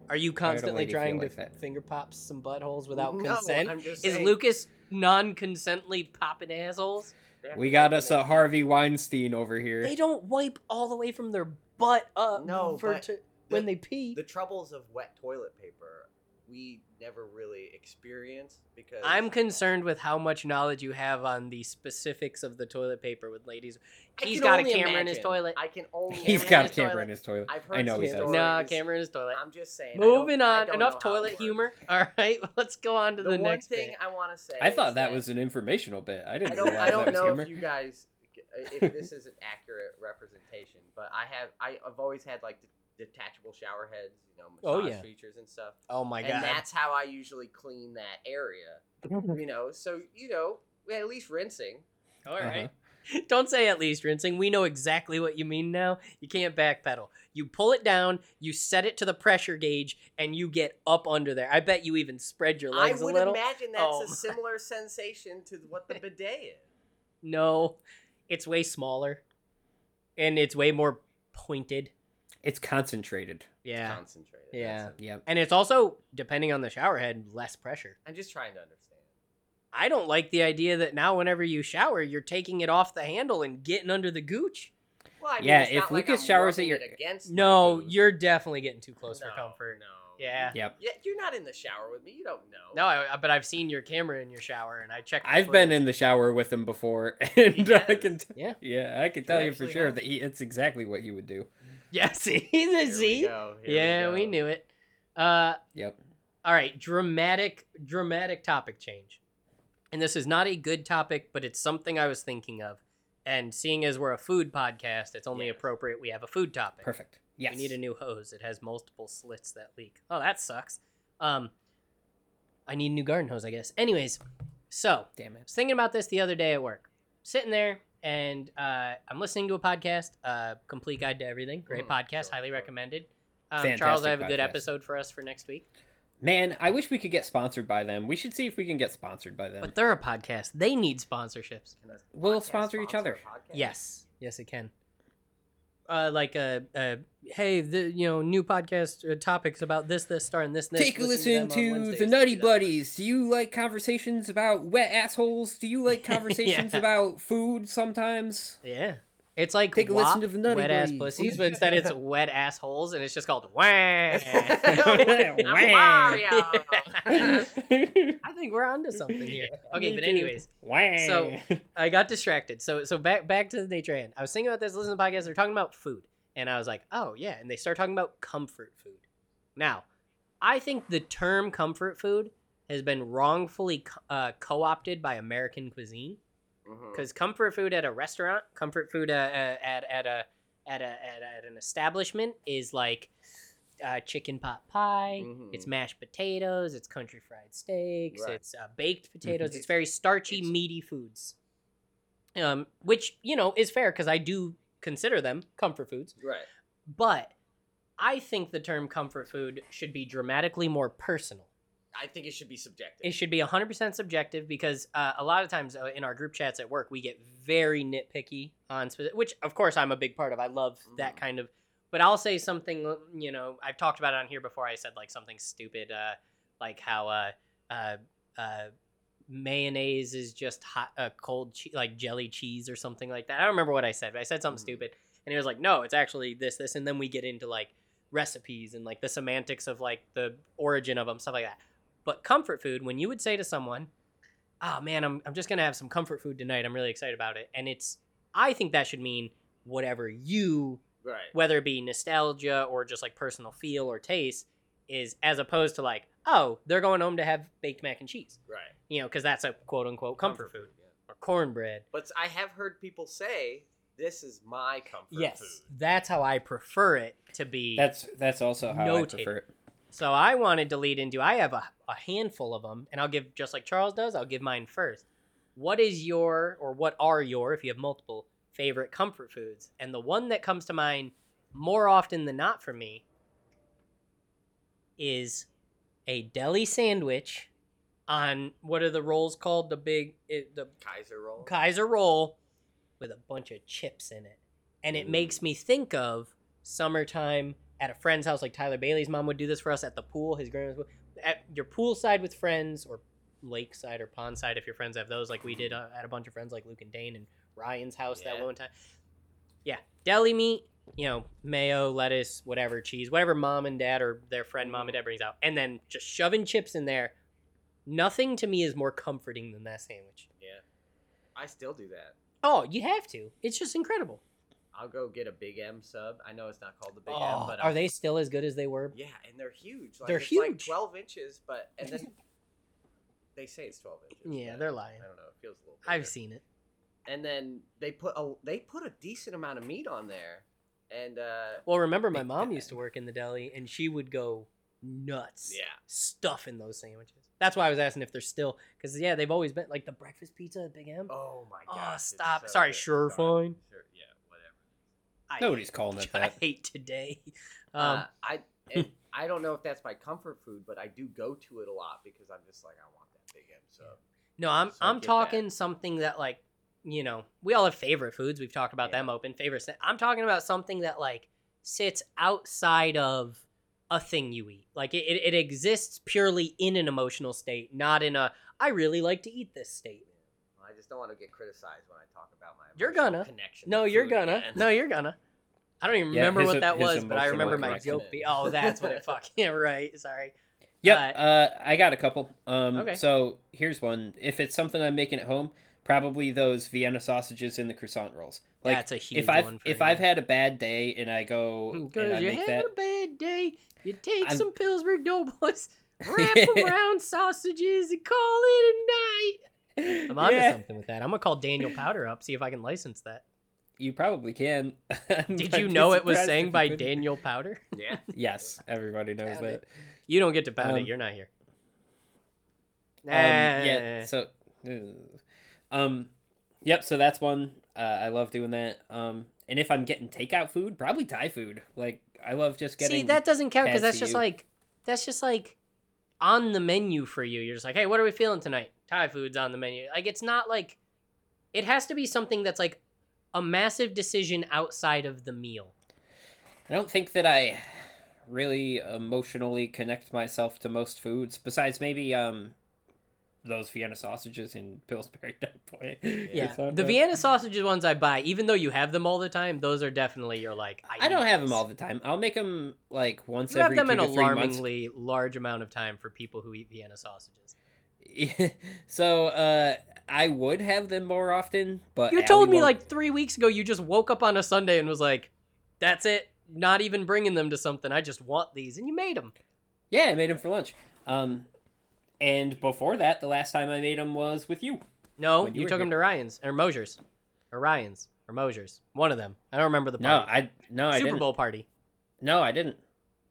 Are you constantly trying to like finger pop some buttholes without consent? I'm just saying. Is Lucas non-consently popping assholes? We got us a Harvey Weinstein over here. They don't wipe all the way from their butt up when they pee. The troubles of wet toilet paper we never really experience because... I'm concerned with how much knowledge you have on the specifics of the toilet paper with ladies. He's got a camera in his toilet. I can only He's got a camera in his toilet. I've heard camera in his toilet. I'm just saying. Moving on. Enough toilet humor. All right. Let's go on to the next thing bit. I want to say. I thought that was an informational bit. I don't know if you guys... if this is an accurate representation, but I've always had like... detachable shower heads, you know, massage features and stuff. Oh my god! And that's how I usually clean that area. You know, so you know, at least rinsing. All right. Don't say at least rinsing. We know exactly what you mean now. You can't backpedal. You pull it down, you set it to the pressure gauge, and you get up under there. I bet you even spread your legs a little. I would imagine that's a similar sensation to what the bidet is. No, it's way smaller, and it's way more pointed. It's concentrated. Yeah. It's concentrated. Yeah. Yep. And it's also, depending on the shower head, less pressure. I'm just trying to understand. I don't like the idea that now whenever you shower, you're taking it off the handle and getting under the gooch. Well, I mean, yeah, if Lucas showers at your... No, you're definitely getting too close for comfort. No. Yeah. Yep. Yeah, you're not in the shower with me. You don't know. No, but I've seen your camera in your shower, and I checked. I've been in the shower with him before, and I can I can tell you for sure that it's exactly what you would do. Yeah, see? We knew it. Yep. All right, dramatic topic change. And this is not a good topic, but it's something I was thinking of. And seeing as we're a food podcast, it's only appropriate we have a food topic. Perfect. Yes. We need a new hose. It has multiple slits that leak. Oh, that sucks. I need a new garden hose, I guess. Anyways, so damn it. I was thinking about this the other day at work. Sitting there. And I'm listening to a podcast, Complete Guide to Everything. Great podcast, highly recommended. Charles, I have a good episode for us for next week. Man, I wish we could get sponsored by them. We should see if we can get sponsored by them. But they're a podcast. They need sponsorships. We'll sponsor each other. Yes. Yes, it can. Like, hey, new podcast topics about this, star, and this. Take a listen to the Nutty Buddies. Do you like conversations about wet assholes? Do you like conversations about food sometimes? Yeah. It's like take a listen to the Nutty Buddies. Wet-ass pussies, but instead it's wet assholes, and it's just called wah. I think we're onto something here. Okay, but anyways. Wah. So I got distracted. So back to the nature hand. I was thinking about this, listening to podcasts. They're talking about food, and I was like, oh yeah. And they start talking about comfort food. Now, I think the term comfort food has been wrongfully co-opted by American cuisine. Because comfort food at a restaurant, comfort food at an establishment is like chicken pot pie, it's mashed potatoes, it's country fried steaks, it's baked potatoes. It's very starchy, meaty foods, which, is fair because I do consider them comfort foods. Right. But I think the term comfort food should be dramatically more personal. I think it should be subjective. It should be 100% subjective because a lot of times in our group chats at work, we get very nitpicky on specific, which of course I'm a big part of. I love that kind of, but I'll say something, I've talked about it on here before. I said like something stupid, like how mayonnaise is just hot, cold, like jelly cheese or something like that. I don't remember what I said, but I said something stupid and he was like, no, it's actually this. And then we get into like recipes and like the semantics of like the origin of them, stuff like that. But comfort food, when you would say to someone, oh man, I'm just going to have some comfort food tonight. I'm really excited about it. And I think that should mean whatever you, whether it be nostalgia or just like personal feel or taste is as opposed to like, oh, they're going home to have baked mac and cheese. Right. Because that's a quote unquote comfort food or cornbread. But I have heard people say, this is my comfort food. Yes, that's how I prefer it to be. That's also how noted. I prefer it. So I wanted to lead into, I have a handful of them, and I'll give, just like Charles does, I'll give mine first. What are your, if you have multiple, favorite comfort foods? And the one that comes to mind more often than not for me is a deli sandwich on what are the rolls called? The Kaiser roll. Kaiser roll with a bunch of chips in it. And it makes me think of summertime at a friend's house, like Tyler Bailey's mom would do this for us at the pool, his grandma's pool. At your poolside with friends, or lakeside or pondside if your friends have those, like we did at a bunch of friends like Luke and Dane and Ryan's house that one time. Yeah, deli meat, you know, mayo, lettuce, whatever, cheese, whatever mom and dad or their friend mom and dad brings out. And then just shoving chips in there. Nothing to me is more comforting than that sandwich. Yeah. I still do that. Oh, you have to. It's just incredible. I'll go get a Big M sub. I know it's not called the Big M, but... Are they still as good as they were? Yeah, and they're huge. Like, they're huge. Like 12 inches, but... And then they say it's 12 inches. Yeah, they're lying. I don't know. It feels a little bigger. I've seen it. And then they put a decent amount of meat on there. And well, remember, my mom used to work in the deli, and she would go nuts. Yeah. Stuffing those sandwiches. That's why I was asking if they're still... Because, yeah, they've always been... Like, the breakfast pizza at Big M. Oh, my God. Oh, stop. So sorry, good. Sure, fine. Sure, yeah. Nobody's calling it that. I hate today. I don't know if that's my comfort food, but I do go to it a lot because I'm just like, I want that Big M. So no, I'm talking that. Something that, like, you know, we all have favorite foods. We've talked about them open favorites. I'm talking about something that, like, sits outside of a thing you eat. Like it exists purely in an emotional state, not in a I really like to eat this state. I just don't want to get criticized when I talk about my connection. No, you're gonna. I don't even remember what that was, but I remember my joke. Oh, that's what it fucking... Yeah, right. Sorry. Yeah, I got a couple. Okay. So here's one. If it's something I'm making at home, probably those Vienna sausages in the croissant rolls. Like, that's a huge one for me. If I've had a bad day and I go... Because you have a bad day, you take some Pillsbury Doughboys, wrap around sausages, and call it a night. I'm onto something with that. I'm gonna call Daniel Powder up, see if I can license that. You probably can. Did you know it was sang by Daniel Powder? Yeah. Yes, everybody knows that. You don't get to pound it. You're not here. Yeah. So. Yep. So that's one. I love doing that. And if I'm getting takeout food, probably Thai food. Like, I love just getting... See, that doesn't count because that's just like on the menu for you. You're just like, hey, what are we feeling tonight? Thai food's on the menu. Like, it's not like... It has to be something that's like a massive decision outside of the meal. I don't think that I really emotionally connect myself to most foods, besides maybe those Vienna sausages and Pillsbury Doughboy. Yeah, the Vienna sausages ones I buy, even though you have them all the time, those are definitely your, like... I don't have them all the time. I'll make them like once every 2 to 3 months. You have them an alarmingly large amount of time for people who eat Vienna sausages. So I would have them more often, but you told me like 3 weeks ago you just woke up on a Sunday and was like, that's it, not even bringing them to something, I just want these, and you made them. Yeah, I made them for lunch. And before that, the last time I made them was with you. No, you took them to Ryan's or Mosier's or Ryan's or Mosier's, one of them. I don't remember the party. No, I didn't.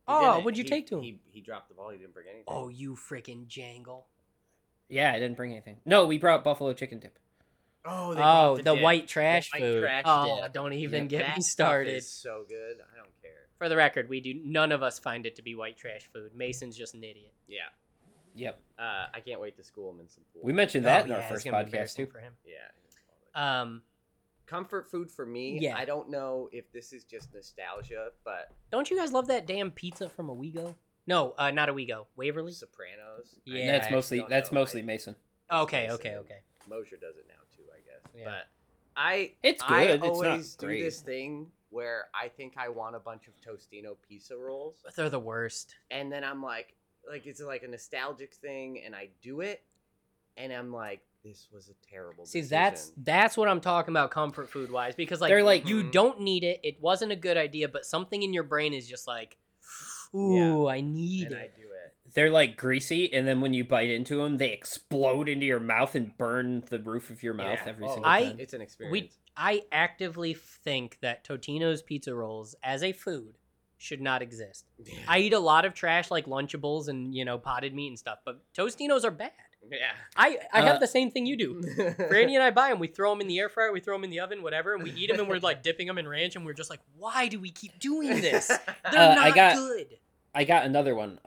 Oh, what'd you take to him? He dropped the ball. He didn't bring anything. Oh, you freaking jangle. Yeah, I didn't bring anything. No, we brought buffalo chicken dip. Oh, the white trash food. Don't even get me started. It's so good. I don't care. For the record, we do. None of us find it to be white trash food. Mason's just an idiot. Yeah. Yep. I can't wait to school him in some food. We mentioned that in our first podcast too. For him. Yeah. Comfort food for me. Yeah. I don't know if this is just nostalgia, but don't you guys love that damn pizza from Owego? No, not Owego. Waverly? Sopranos. Yeah, that's mostly Mason. Okay. Mosier does it now too, I guess. Yeah. But I always do this thing where I think I want a bunch of Tostino pizza rolls. But they're the worst. And then I'm like it's like a nostalgic thing, and I do it, and I'm like, this was a terrible decision. See, that's what I'm talking about comfort food wise, because like they're like you don't need it. It wasn't a good idea, but something in your brain is just like, ooh, yeah, I need it. I do it. They're like greasy, and then when you bite into them, they explode into your mouth and burn the roof of your mouth every single time. It's an experience. I actively think that Totino's pizza rolls as a food should not exist. Yeah. I eat a lot of trash like Lunchables and, you know, potted meat and stuff, but Tostinos are bad. Yeah. I have the same thing you do. Brandy and I buy them. We throw them in the air fryer. We throw them in the oven, whatever. And we eat them, and we're like dipping them in ranch. And we're just like, why do we keep doing this? They're not good. I got another one.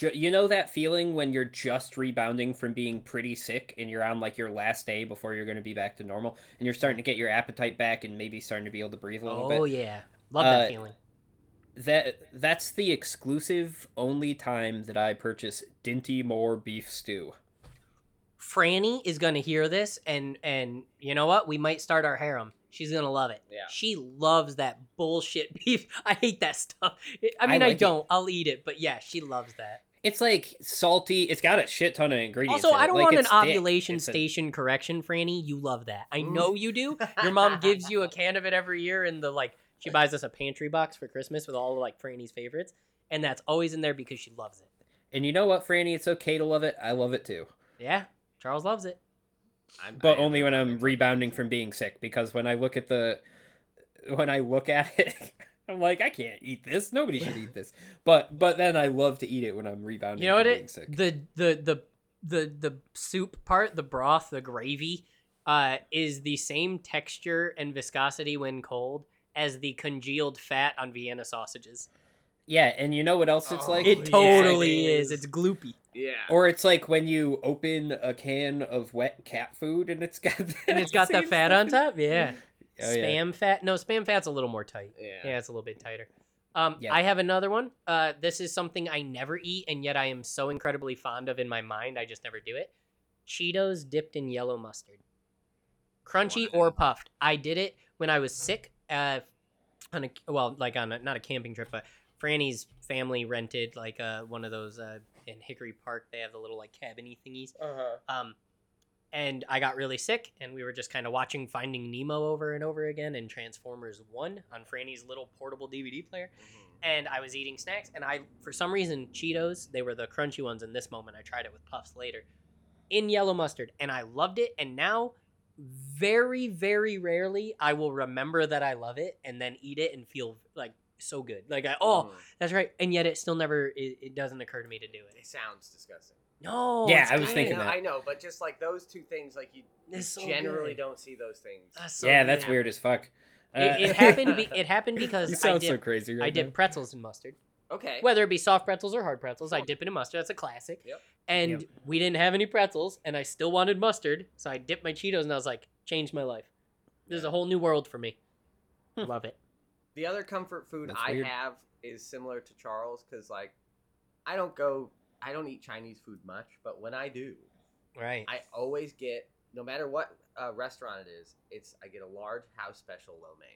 You know that feeling when you're just rebounding from being pretty sick and you're on like your last day before you're going to be back to normal and you're starting to get your appetite back and maybe starting to be able to breathe a little bit? Oh, yeah. Love that feeling. That's the exclusive only time that I purchase Dinty Moore beef stew. Franny is going to hear this and you know what? We might start our harem. She's going to love it. Yeah. She loves that bullshit beef. I hate that stuff. I mean, I don't. It. I'll eat it. But yeah, she loves that. It's like salty. It's got a shit ton of ingredients. Also, I don't want an ovulation station correction, Franny. You love that. I know you do. Your mom gives you a can of it every year. And she buys us a pantry box for Christmas with all of Franny's favorites. And that's always in there because she loves it. And you know what, Franny? It's okay to love it. I love it too. Yeah. Charles loves it. But only when I'm rebounding from being sick, because when I look at it, I'm like, I can't eat this. Nobody should eat this. But then I love to eat it when I'm rebounding. You know what? From being sick. The soup part, the broth, the gravy, is the same texture and viscosity when cold as the congealed fat on Vienna sausages. Yeah, and you know what else it's like? It totally is. It's gloopy. Yeah. Or it's like when you open a can of wet cat food and it's got the fat on top. Yeah. Oh, Spam fat. No, Spam fat's a little more tight. Yeah, it's a little bit tighter. Yeah. I have another one. This is something I never eat and yet I am so incredibly fond of in my mind. I just never do it. Cheetos dipped in yellow mustard, crunchy or puffed. I did it when I was sick. Not a camping trip, but Franny's family rented one of those. In Hickory Park, they have the little cabin-y thingies. Uh-huh. And I got really sick, and we were just kind of watching Finding Nemo over and over again and Transformers 1 on Franny's little portable DVD player. Mm-hmm. And I was eating snacks, and I, for some reason, Cheetos, they were the crunchy ones in this moment. I tried it with Puffs later, in yellow mustard, and I loved it. And now, very, very rarely, I will remember that I love it and then eat it and feel like so good. That's right. And yet it still never, it doesn't occur to me to do it. It sounds disgusting. No. Yeah, I was thinking that. I know, but just those two things, you generally don't see those things. That's weird as fuck. It happened. It happened because you sound so crazy. Right, I dip pretzels in mustard. Okay. Whether it be soft pretzels or hard pretzels, I dip it in mustard. That's a classic. Yep. And we didn't have any pretzels, and I still wanted mustard, so I dipped my Cheetos, and I was like, changed my life. This is a whole new world for me. Love it. The other comfort food I have is similar to Charles because, I don't eat Chinese food much, but when I do, right, I always get, no matter what restaurant it is, I get a large house special lo mein.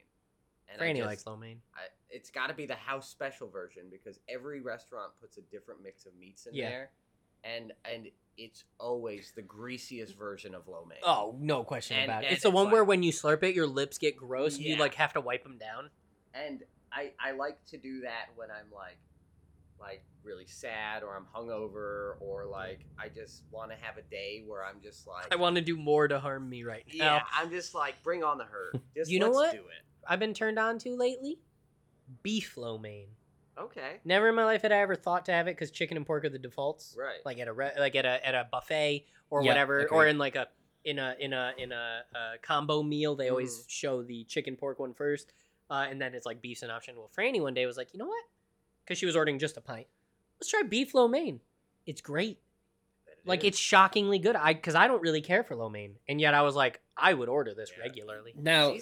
And Franny likes lo mein. It's got to be the house special version because every restaurant puts a different mix of meats in there, and it's always the greasiest version of lo mein. Oh, no question about it. It's the one where when you slurp it, your lips get gross and you have to wipe them down. And I like to do that when I'm really sad or I'm hungover or I just want to have a day where I'm just I want to do more to harm me right now. Yeah, I'm just bring on the hurt. Just you know let's what? Do it. I've been turned on to lately? Beef lo mein. Okay. Never in my life had I ever thought to have it because chicken and pork are the defaults. Right. Like at a at a buffet or whatever, okay. Or in a combo meal they always show the chicken pork one first. And then it's beef's an option. Well, Franny one day was like, you know what? Because she was ordering just a pint. Let's try beef lo mein. It's great. It's shockingly good. Because I don't really care for lo mein. And yet I was like, I would order this regularly. Now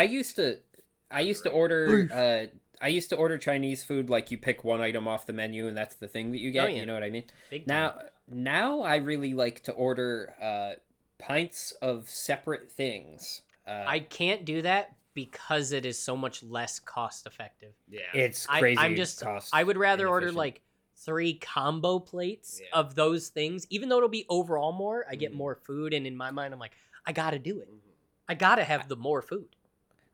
I used to order Chinese food you pick one item off the menu and that's the thing that you get. Oh, yeah. You know what I mean? Now I really like to order pints of separate things. I can't do that. Because it is so much less cost effective. Yeah, it's crazy. I would rather order 3 combo plates of those things, even though it'll be overall more. I get more food, and in my mind, I'm like, I gotta do it. I gotta have the more food.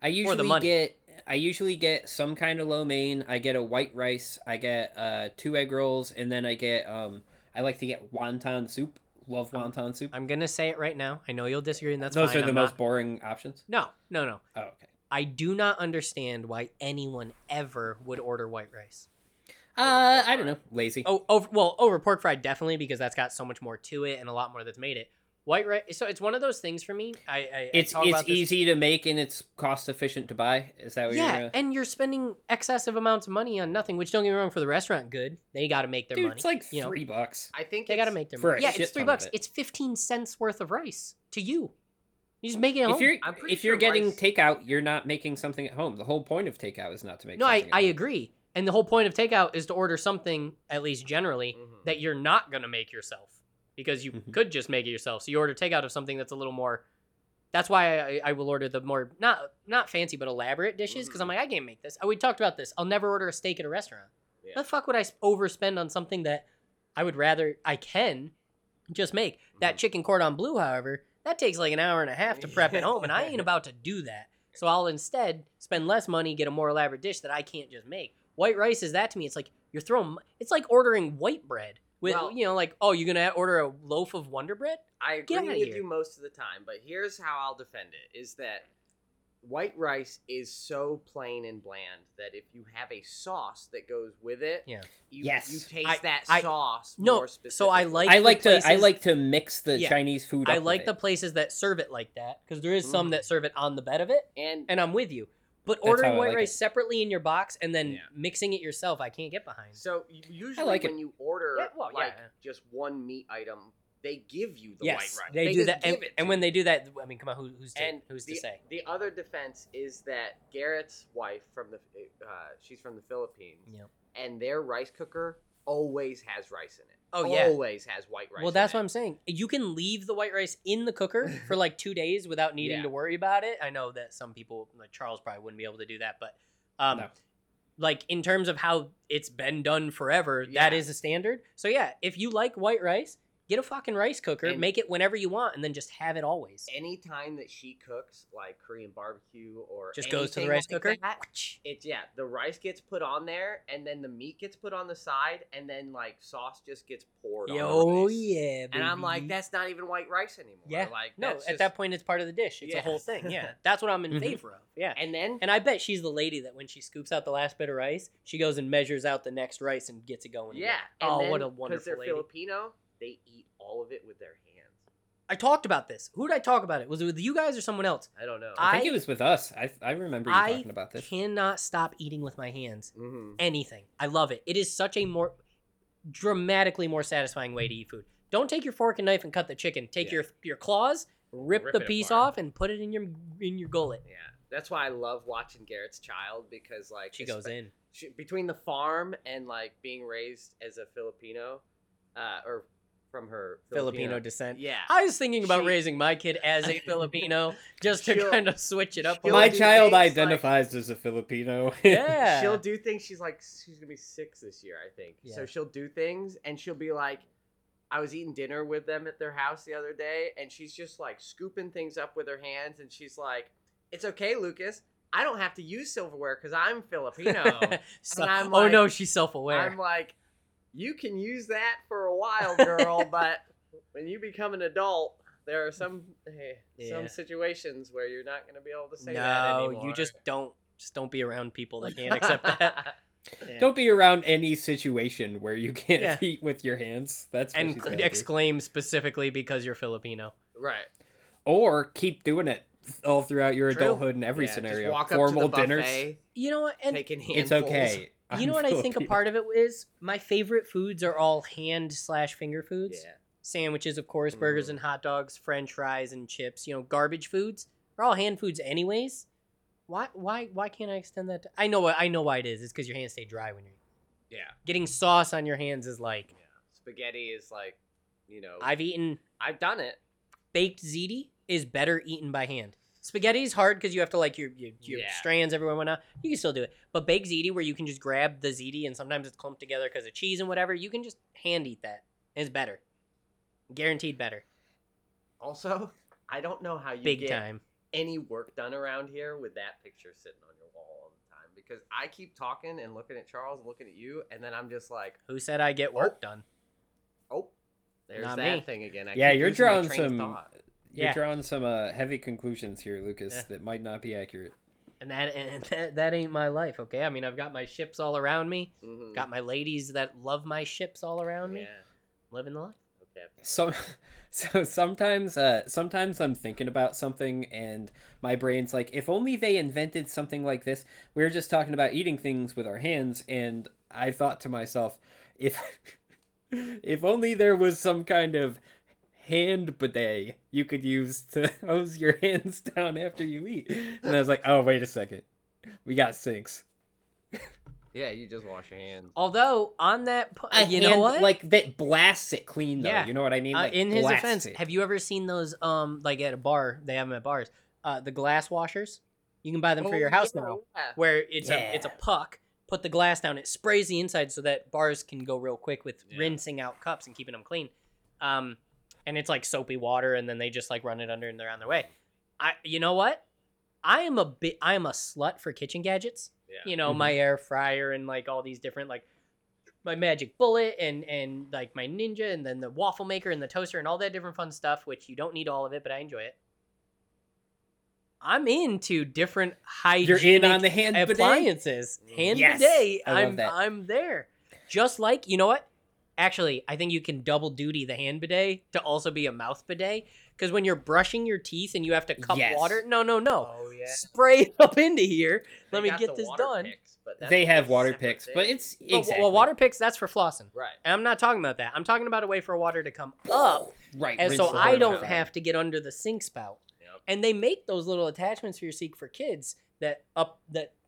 I usually get some kind of lo mein. I get a white rice. I get 2 egg rolls, and then I get. I like to get wonton soup. Love wonton soup. I'm gonna say it right now. I know you'll disagree, and that's fine. Those are the most boring options. No. Oh, okay. I do not understand why anyone ever would order white rice. I don't know. Lazy. Over pork fried, definitely, because that's got so much more to it and a lot more that's made it. White rice. So it's one of those things for me. It's easy to make and it's cost efficient to buy. Is that what you're saying? Yeah, and you're spending excessive amounts of money on nothing, which don't get me wrong, for the restaurant good. They got to make their money. It's like $3. I think they got to make their money. Yeah, it's $3. It's 15 cents worth of rice to you. You just make it at home. If you're getting takeout, you're not making something at home. The whole point of takeout is not to make something at home. I agree. And the whole point of takeout is to order something, at least generally, that you're not going to make yourself, because you could just make it yourself. So you order takeout of something that's a little more. That's why I will order the more, not fancy, but elaborate dishes, because I'm like, I can't make this. We talked about this. I'll never order a steak at a restaurant. Yeah. How the fuck would I overspend on something that I would rather, I can just make? That chicken cordon bleu, however, that takes like an hour and a half to prep at home, and I ain't about to do that. So I'll instead spend less money, get a more elaborate dish that I can't just make. White rice is that to me. It's like you're throwing. It's like ordering white bread with, you're gonna order a loaf of Wonder Bread. I agree with you most of the time, but here's how I'll defend it: is that white rice is so plain and bland that if you have a sauce that goes with it, you taste that sauce more specifically. So I like to mix the Chinese food up. I like the places that serve it like that, because there is some that serve it on the bed of it, and I'm with you. But ordering white rice separately in your box and then mixing it yourself, I can't get behind. So usually when you order just one meat item, they give you the white rice. They do that, and when they do that, I mean, come on, who's to say? The other defense is that Garrett's wife she's from the Philippines, and their rice cooker always has rice in it. Oh yeah, always has white rice. Well, that's what I'm saying. You can leave the white rice in the cooker for like 2 days without needing to worry about it. I know that some people, like Charles, probably wouldn't be able to do that, but like in terms of how it's been done forever, that is a standard. So yeah, if you like white rice, get a fucking rice cooker, and make it whenever you want, and then just have it always. Any time that she cooks, like Korean barbecue or just goes to the rice cooker. The rice gets put on there, and then the meat gets put on the side, and then like sauce just gets poured on. Oh yeah, baby. And I'm like, that's not even white rice anymore. Yeah, like at that point, it's part of the dish. It's a whole thing. Yeah, that's what I'm in favor of. Yeah, and I bet she's the lady that when she scoops out the last bit of rice, she goes and measures out the next rice and gets it going. Yeah. What a wonderful lady. Because they're Filipino. They eat all of it with their hands. I talked about this. Who did I talk about it? Was it with you guys or someone else? I don't know. I think it was with us. I remember you talking about this. I cannot stop eating with my hands. Mm-hmm. Anything. I love it. It is such a dramatically more satisfying way to eat food. Don't take your fork and knife and cut the chicken. Take your claws, rip the piece off, and put it in your gullet. Yeah. That's why I love watching Garrett's child, because like she goes in. Between the farm and like being raised as a Filipino, or from her Filipino descent. Yeah. I was thinking about raising my kid as a Filipino just to kind of switch it up. My child identifies like, as a Filipino. Yeah. She'll do things. She's going to be 6 this year, I think. Yeah. So she'll do things and she'll be like, I was eating dinner with them at their house the other day, and she's just like scooping things up with her hands, and she's like, it's okay, Lucas. I don't have to use silverware because I'm Filipino. And I'm like, oh no, she's self-aware. I'm like, you can use that for a while, girl, but when you become an adult, there are some situations where you're not going to be able to say that anymore. No, you just don't be around people that can't accept that. Yeah. Don't be around any situation where you can't eat with your hands. That's what she's gonna exclaim specifically because you're Filipino. Right. Or keep doing it all throughout your adulthood in every scenario. Just walk up formal to the dinners. Buffet, you know what? And it's okay. You know what I think a part of it is? My favorite foods are all hand/finger foods. Yeah. Sandwiches, of course, burgers and hot dogs, French fries and chips. You know, garbage foods are all hand foods, anyways. Why can't I extend that? I know why it is. It's because your hands stay dry when you're eating. Yeah. Getting sauce on your hands is like. Yeah. Spaghetti is like, I've done it. Baked ziti is better eaten by hand. Spaghetti is hard because you have to like your strands everywhere and whatnot. You can still do it. But baked ziti, where you can just grab the ziti and sometimes it's clumped together because of cheese and whatever, you can just hand eat that. It's better. Guaranteed better. Also, I don't know how you get any work done around here with that picture sitting on your wall all the time, because I keep talking and looking at Charles and looking at you, and then I'm just like, who said I get work done? Oh, there's not that thing again. You're drawing some... You're drawing some heavy conclusions here, Lucas, that might not be accurate. And that ain't my life, okay? I mean, I've got my ships all around me. Mm-hmm. Got my ladies that love my ships all around me. Living the life. Okay. So, So sometimes I'm thinking about something and my brain's like, if only they invented something like this. We were just talking about eating things with our hands, and I thought to myself, if only there was some kind of hand bidet you could use to hose your hands down after you eat. And I was like, oh, wait a second. We got sinks. Yeah, you just wash your hands. Although, on that... You know what? Like, that blasts it clean, though. Yeah. You know what I mean? Like, in his defense, have you ever seen those, like, at a bar? They have them at bars. The glass washers? You can buy them for your house now. Yeah. Where it's a puck. Put the glass down. It sprays the inside so that bars can go real quick with rinsing out cups and keeping them clean. And it's, like, soapy water, and then they just, like, run it under and they're on their way. You know what? I am a slut for kitchen gadgets. Yeah. You know, my air fryer and like all these different, like my magic bullet and like my Ninja and then the waffle maker and the toaster and all that different fun stuff, which you don't need all of it, but I enjoy it. I'm into different hygienic appliances. Hand bidet. I'm there. Just like, you know what? Actually, I think you can double duty the hand bidet to also be a mouth bidet. Because when you're brushing your teeth and you have to cup water, no. Oh, yeah. Spray it up into here. Let me get this done. They have water picks, but it's exactly. Well, water picks, that's for flossing. Right. And I'm not talking about that. I'm talking about a way for water to come up. Right. And so I don't have to get under the sink spout. Yep. And they make those little attachments for your sink for kids that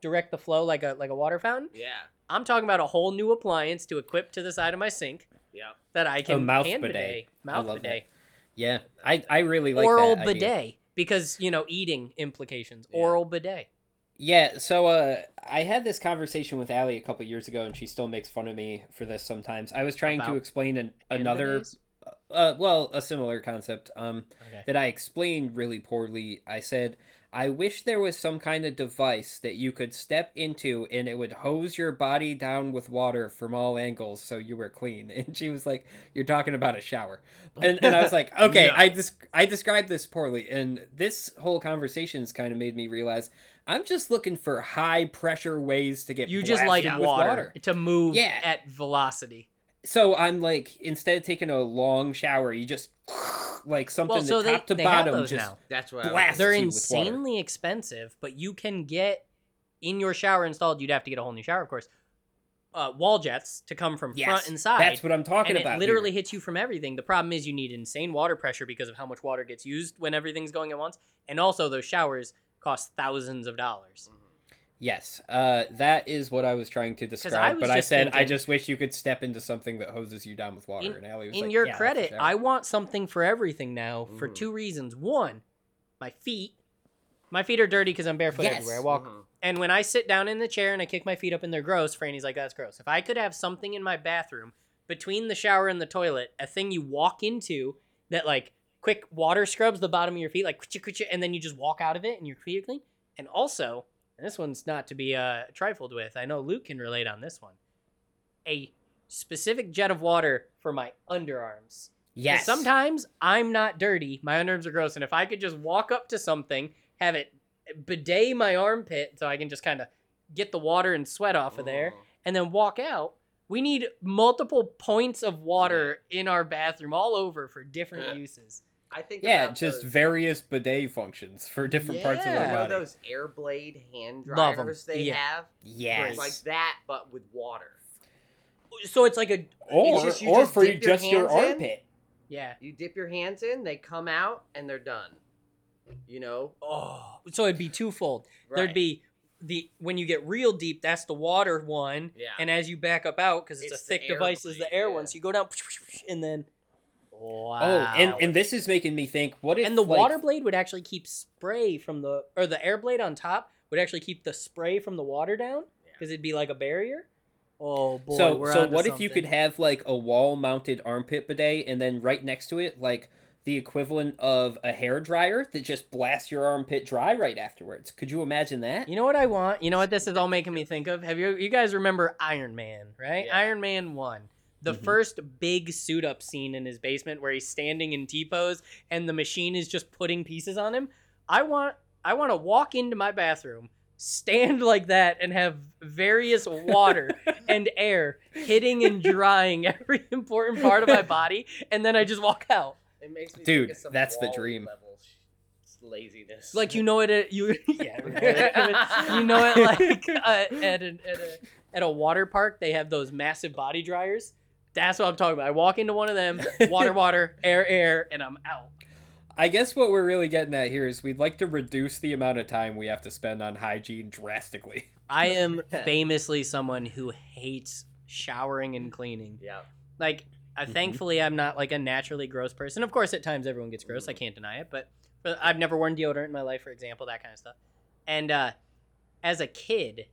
direct the flow like a water fountain. Yeah. I'm talking about a whole new appliance to equip to the side of my sink. Yeah. That I can hand bidet. Mouth bidet. That. Yeah, I really like oral that bidet idea. Because, you know, eating implications. Yeah. Oral bidet. Yeah, so I had this conversation with Allie a couple years ago, and she still makes fun of me for this sometimes. I was trying to explain a similar concept that I explained really poorly. I said, I wish there was some kind of device that you could step into and it would hose your body down with water from all angles so you were clean. And she was like, you're talking about a shower. And I was like, okay, yeah. I described this poorly. And this whole conversation's kind of made me realize I'm just looking for high pressure ways to get you just like water to move at velocity. So I'm like, instead of taking a long shower, you just like something top to bottom just now. That's what blasts they're you insanely with water. Expensive, but you can get in your shower installed. You'd have to get a whole new shower, of course. Wall jets to come from front and side. That's what I'm talking about. It literally hits you from everything. The problem is you need insane water pressure because of how much water gets used when everything's going at once, and also those showers cost thousands of dollars. Mm-hmm. Yes, that is what I was trying to describe, but I said I just wish you could step into something that hoses you down with water. And Allie was like, in your credit, I want something for everything now for two reasons. One, my feet. My feet are dirty because I'm barefoot everywhere I walk. Mm-hmm. And when I sit down in the chair and I kick my feet up and they're gross, Franny's like, that's gross. If I could have something in my bathroom between the shower and the toilet, a thing you walk into that like quick water scrubs the bottom of your feet, like and then you just walk out of it and your feet are clean. And also... and this one's not to be trifled with. I know Luke can relate on this one. A specific jet of water for my underarms. Yes. Sometimes I'm not dirty. My underarms are gross. And if I could just walk up to something, have it bidet my armpit so I can just kind of get the water and sweat off of there and then walk out. We need multiple points of water in our bathroom all over for different uses. I think just various bidet functions for different parts of the body. You know those Airblade hand dryers they have? Yes. It's like that, but with water. So it's like a... Or just your armpit. In. Yeah. You dip your hands in, they come out, and they're done. You know? Oh, so it'd be twofold. Right. There'd be... when you get real deep, that's the water one. Yeah. And as you back up out, because it's a thick device, is the air one. So you go down, and then... Wow. Oh, and this is making me think, what if... And the water blade would actually keep spray from the... Or the air blade on top would actually keep the spray from the water down? Because it'd be like a barrier? Oh, boy, So what if you could have, like, a wall-mounted armpit bidet, and then right next to it, like, the equivalent of a hair dryer that just blasts your armpit dry right afterwards? Could you imagine that? You know what I want? You know what this is all making me think of? Have you guys remember Iron Man, right? Yeah. Iron Man 1. The first big suit-up scene in his basement where he's standing in T-pose and the machine is just putting pieces on him. I want to walk into my bathroom, stand like that, and have various water and air hitting and drying every important part of my body, and then I just walk out. It makes me think of some that's the dream. Level laziness. Like you know it at you. Yeah, right. You know it like at a water park. They have those massive body dryers. That's what I'm talking about. I walk into one of them, water, air, and I'm out. I guess what we're really getting at here is we'd like to reduce the amount of time we have to spend on hygiene drastically. I am famously someone who hates showering and cleaning. Yeah. Like, thankfully, I'm not like a naturally gross person. Of course, at times everyone gets gross. I can't deny it. But I've never worn deodorant in my life, for example, that kind of stuff. And as a kid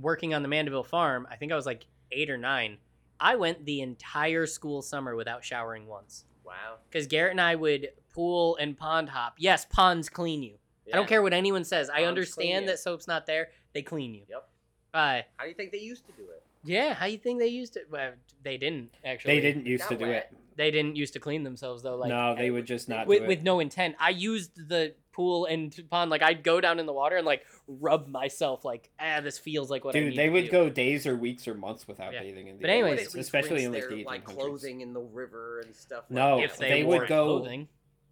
working on the Mandeville farm, I think I was like 8 or 9. I went the entire school summer without showering once. Wow. Because Garrett and I would pool and pond hop. Yes, ponds clean you. Yeah. I don't care what anyone says. Ponds I understand that soap's not there. They clean you. Yep. How do you think they used to do it? Yeah, how do you think they used to? Well, they didn't, actually. They didn't used to do it. They didn't used to clean themselves, though. Like, no, they would just not do it. With no intent. I used the pool and pond. Like, I'd go down in the water and, like, rub myself. Like, this feels like what I need to do. Dude, they would go days or weeks or months without bathing in the water. But anyways, especially in, like, the 1800s. Like, clothing in the river and stuff. No, if they would go clothing.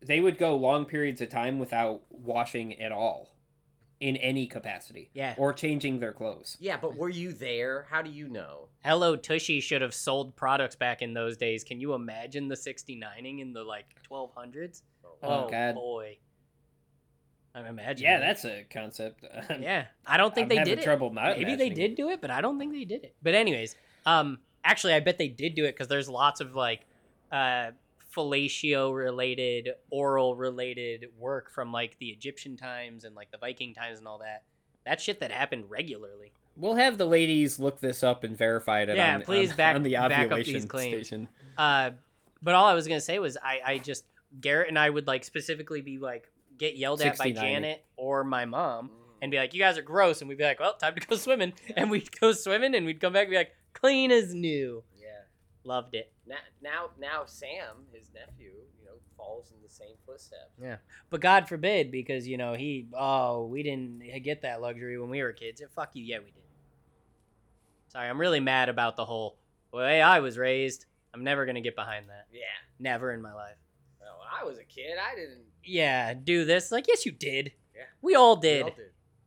They would go long periods of time without washing at all. In any capacity. Yeah. Or changing their clothes. Yeah, but were you there? How do you know? Hello Tushy should have sold products back in those days. Can you imagine the 69ing in the, like, 1200s? Oh God. Boy. I'm imagining. Yeah, that's a concept. Yeah. I don't think they did it. Trouble not Maybe they did do it, but I don't think they did it. But anyways, actually, I bet they did do it because there's lots of, like, fellatio-related, oral-related work from, like, the Egyptian times and, like, the Viking times and all that. That shit that happened regularly. We'll have the ladies look this up and verify it on the ovulation station. But all I was going to say was I just... Garrett and I would, like, specifically be, like, get yelled at by Janet or my mom and be like, you guys are gross. And we'd be like, well, time to go swimming. And we'd go swimming and we'd come back and be like, clean as new. Loved it. Now Sam, his nephew, falls in the same footsteps. Yeah, but God forbid, because we didn't get that luxury when we were kids. And fuck you, yeah, we did. Sorry, I'm really mad about the whole way I was raised. I'm never gonna get behind that. Yeah, never in my life. Well, when I was a kid, I didn't. Yeah, do this. Like, yes, you did. Yeah, we all did.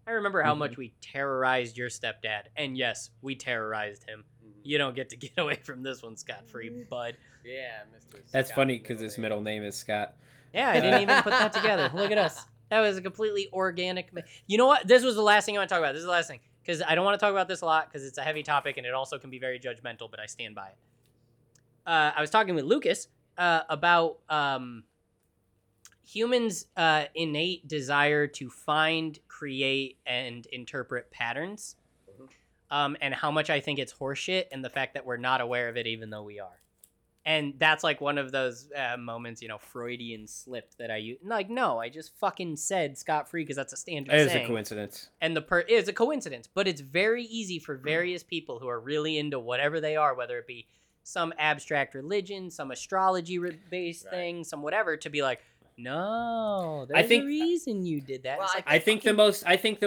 I remember how much we terrorized your stepdad, and yes, we terrorized him. You don't get to get away from this one scot-free, bud. Yeah, Mr. That's Scott funny because his middle name is Scott. Yeah, I didn't even put that together. Look at us. That was a completely organic... You know what? This was the last thing I want to talk about. This is the last thing. Because I don't want to talk about this a lot because it's a heavy topic and it also can be very judgmental, but I stand by it. I was talking with Lucas about humans' innate desire to find, create, and interpret patterns. And how much I think it's horseshit and the fact that we're not aware of it even though we are. And that's like one of those moments, Freudian slip that I use. Like, no, I just fucking said scot-free because that's a standard saying. It is a coincidence. And it is a coincidence, but it's very easy for various people who are really into whatever they are, whether it be some abstract religion, some astrology-based thing, some whatever, to be like, no, there's a reason you did that. Well, like I think the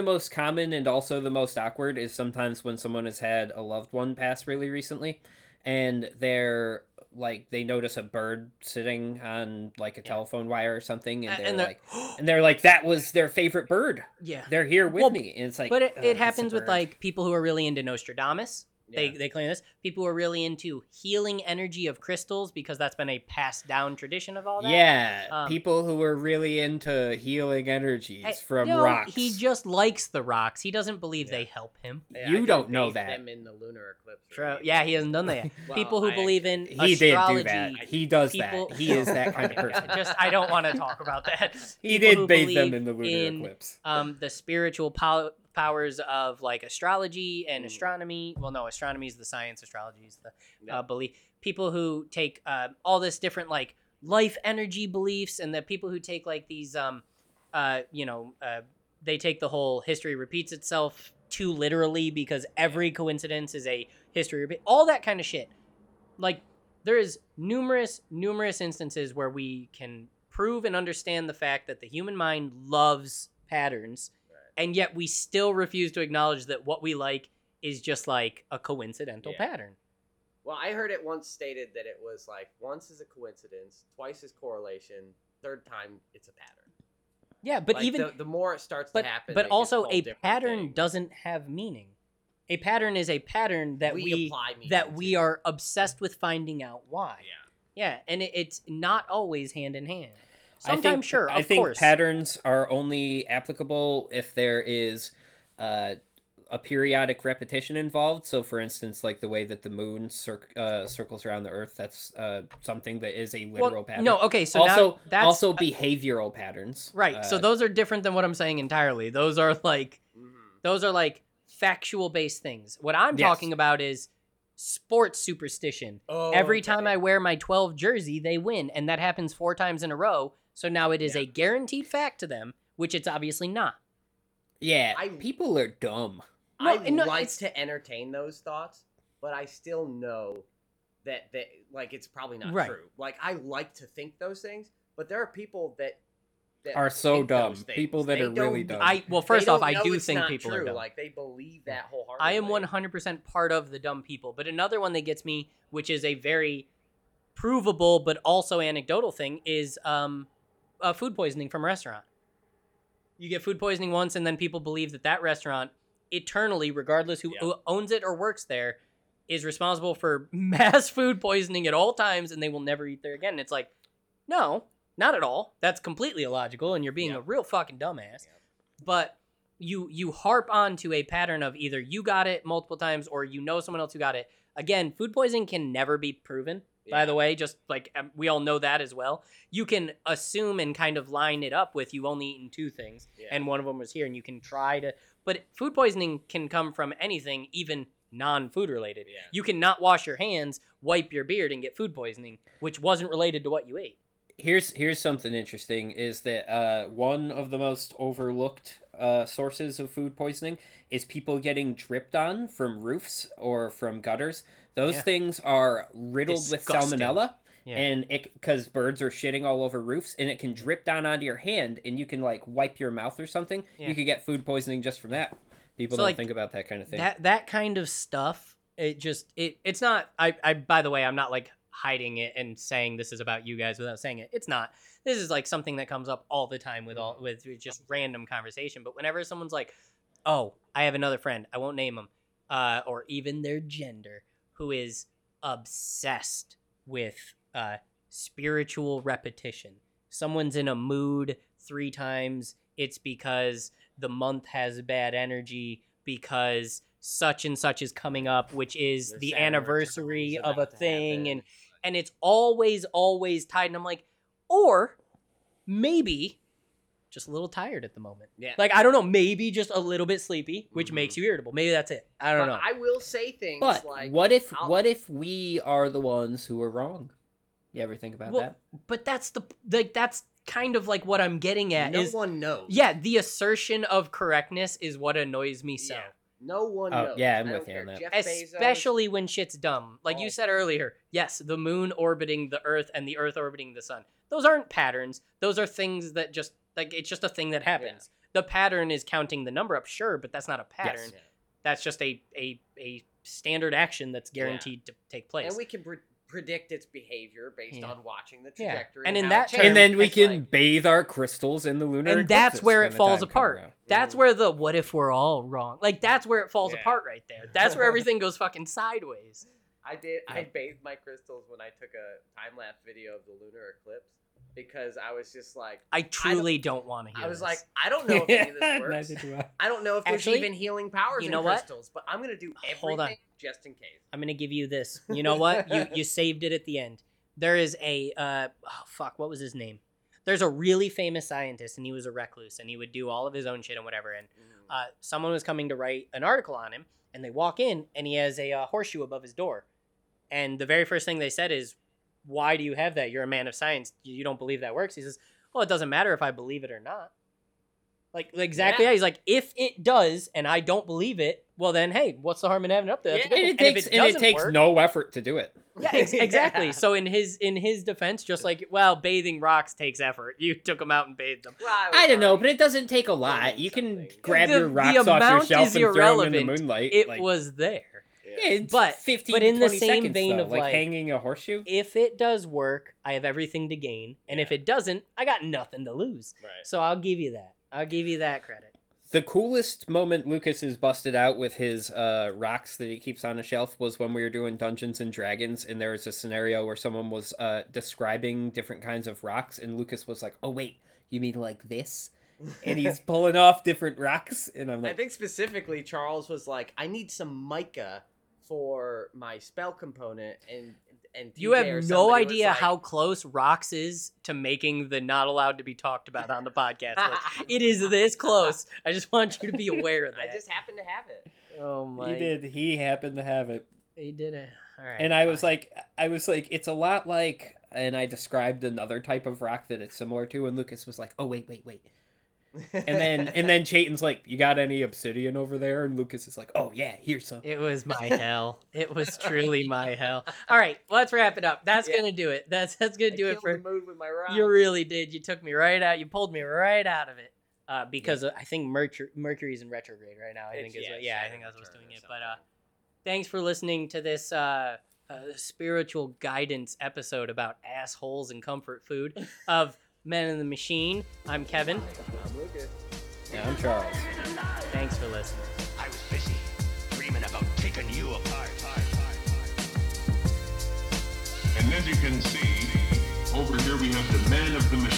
most common and also the most awkward is sometimes when someone has had a loved one pass really recently, and they're like they notice a bird sitting on like a telephone wire or something, and they're like that was their favorite bird. Yeah, they're here with me, and it's like. But it happens with like people who are really into Nostradamus. Yeah. They claim this. People are really into healing energy of crystals because that's been a passed down tradition of all that. Yeah, people who are really into healing energies from rocks. He just likes the rocks. He doesn't believe they help him. Yeah, you don't know that. Them in the lunar eclipse. True. Yeah, he hasn't done that yet. Well, people who believe in astrology. He did do that. He does that. He is that kind of person. I don't want to talk about that. He did bathe them in the lunar eclipse. The spiritual powers of like astrology and astronomy. Well, no, astronomy is the science, astrology is the belief. People who take all this different like life energy beliefs, and the people who take like these, they take the whole history repeats itself too literally because every coincidence is a history repeat. All that kind of shit. Like there is numerous instances where we can prove and understand the fact that the human mind loves patterns. And yet we still refuse to acknowledge that what we like is just like a coincidental pattern. Well, I heard it once stated that it was like, once is a coincidence, twice is correlation, third time it's a pattern. Yeah, but like even... The more it starts to happen... But also, a pattern doesn't have meaning. A pattern is a pattern that we are obsessed with finding out why. Yeah, and it's not always hand in hand. Sometimes, sure, of course. I think patterns are only applicable if there is a periodic repetition involved. So, for instance, like the way that the moon circles around the Earth, that's something that is a literal pattern. No, okay, so also, that's... Also behavioral patterns. Right, so those are different than what I'm saying entirely. Those are like factual-based things. What I'm talking about is... sports superstition. Every time I wear my 12 jersey, they win, and that happens 4 times in a row, so now it is a guaranteed fact to them, which it's obviously not. People are dumb. I like to entertain those thoughts, but I still know that like it's probably not true. Like, I like to think those things, but there are people that are so dumb. People that are really dumb. First off, I do think people are dumb. Like, they believe that wholeheartedly. I am 100% part of the dumb people. But another one that gets me, which is a very provable but also anecdotal thing, is food poisoning from a restaurant. You get food poisoning once, and then people believe that restaurant eternally, regardless who owns it or works there, is responsible for mass food poisoning at all times, and they will never eat there again. And it's like, no. Not at all. That's completely illogical, and you're being a real fucking dumbass. Yeah. But you harp on to a pattern of either you got it multiple times or you know someone else who got it. Again, food poisoning can never be proven, by the way. Just like we all know that as well. You can assume and kind of line it up with you've only eaten 2 things, and one of them was here, and you can try to... But food poisoning can come from anything, even non-food related. Yeah. You cannot wash your hands, wipe your beard, and get food poisoning, which wasn't related to what you ate. Here's something interesting, is that one of the most overlooked sources of food poisoning is people getting dripped on from roofs or from gutters. Those things are riddled with salmonella, and because birds are shitting all over roofs, and it can drip down onto your hand, and you can like wipe your mouth or something. Yeah. You could get food poisoning just from that. People don't think about that kind of thing. That kind of stuff, it's not... I by the way, I'm not like... hiding it and saying this is about you guys without saying it. It's not. This is like something that comes up all the time with just random conversation. But whenever someone's like, oh, I have another friend, I won't name them, or even their gender, who is obsessed with spiritual repetition. Someone's in a mood 3 times. It's because the month has bad energy because such and such is coming up, which is the anniversary of a thing, and it's always tied. And I'm like, or maybe just a little tired at the moment. Yeah. Like, I don't know, maybe just a little bit sleepy, which makes you irritable. Maybe that's it. I don't know. I will say things but like, what if we are the ones who are wrong? You ever think about that? But that's that's kind of like what I'm getting at. No one knows. Yeah, the assertion of correctness is what annoys me so. Yeah. No one knows. Yeah, I'm with you on that. Especially when shit's dumb. Like you said earlier, yes, the moon orbiting the Earth and the Earth orbiting the sun. Those aren't patterns. Those are things that just, like, it's just a thing that happens. Yeah. The pattern is counting the number up, sure, but that's not a pattern. Yes. Yeah. That's just a standard action that's guaranteed to take place. And we can predict its behavior based on watching the trajectory. And in that and then we can bathe our crystals in the lunar eclipses. And that's where it falls apart. That's where the what if we're all wrong. Like, that's where it falls apart right there. That's where everything goes fucking sideways. I bathed my crystals when I took a time lapse video of the lunar eclipse because I was just like, I truly don't want to hear. I was like, I don't know if any of this works. I don't know if there's even healing powers in crystals, but I'm gonna do everything just in case. I'm gonna give you this. You know what? You saved it at the end. There is a what was his name? There's a really famous scientist, and he was a recluse, and he would do all of his own shit and whatever. And someone was coming to write an article on him, and they walk in, and he has a horseshoe above his door. And the very first thing they said is, why do you have that? You're a man of science. You don't believe that works. He says, well, it doesn't matter if I believe it or not. Like, exactly. Yeah. He's like, if it does and I don't believe it, well, then, hey, what's the harm in having it up there? It takes no effort to do it. Yeah, exactly. Yeah. So in his defense, just like, well, bathing rocks takes effort. You took them out and bathed them. Well, I don't know, but it doesn't take a lot. You can grab your rocks off your shelf and throw them in the moonlight. It was there. it's but 15 but in the same seconds, vein though, of like hanging a horseshoe. If it does work, I have everything to gain, and if it doesn't, I got nothing to lose. Right. So I'll give you that. I'll give you that credit. The coolest moment Lucas is busted out with his rocks that he keeps on a shelf was when we were doing Dungeons and Dragons, and there was a scenario where someone was describing different kinds of rocks, and Lucas was like, "Oh wait, you mean like this?" And he's pulling off different rocks, and I'm like, I think specifically Charles was like, "I need some mica for my spell component," and you have no idea like, how close rocks is to making the not allowed to be talked about on the podcast. Like, it is this close. I just want you to be aware of that. I just happened to have it. Oh my! He did. He happened to have it. He did it. All right. And I was like, it's a lot like, and I described another type of rock that it's similar to, and Lucas was like, "Oh wait. And then Chayton's like, "You got any obsidian over there?" And Lucas is like, "Oh yeah, here's some." It was my hell. It was truly my hell. All right, let's wrap it up. That's gonna do it. That's gonna do it for the mood with my rock. You really did. You took me right out. You pulled me right out of it. Because I think Mercury's in retrograde right now. I think that's what's doing it. But thanks for listening to this spiritual guidance episode about assholes and comfort food of Men in the Machine. I'm Kevin. I'm Lucas. And I'm Charles. Thanks for listening. I was busy dreaming about taking you apart. And as you can see, over here we have the Man of the Machine.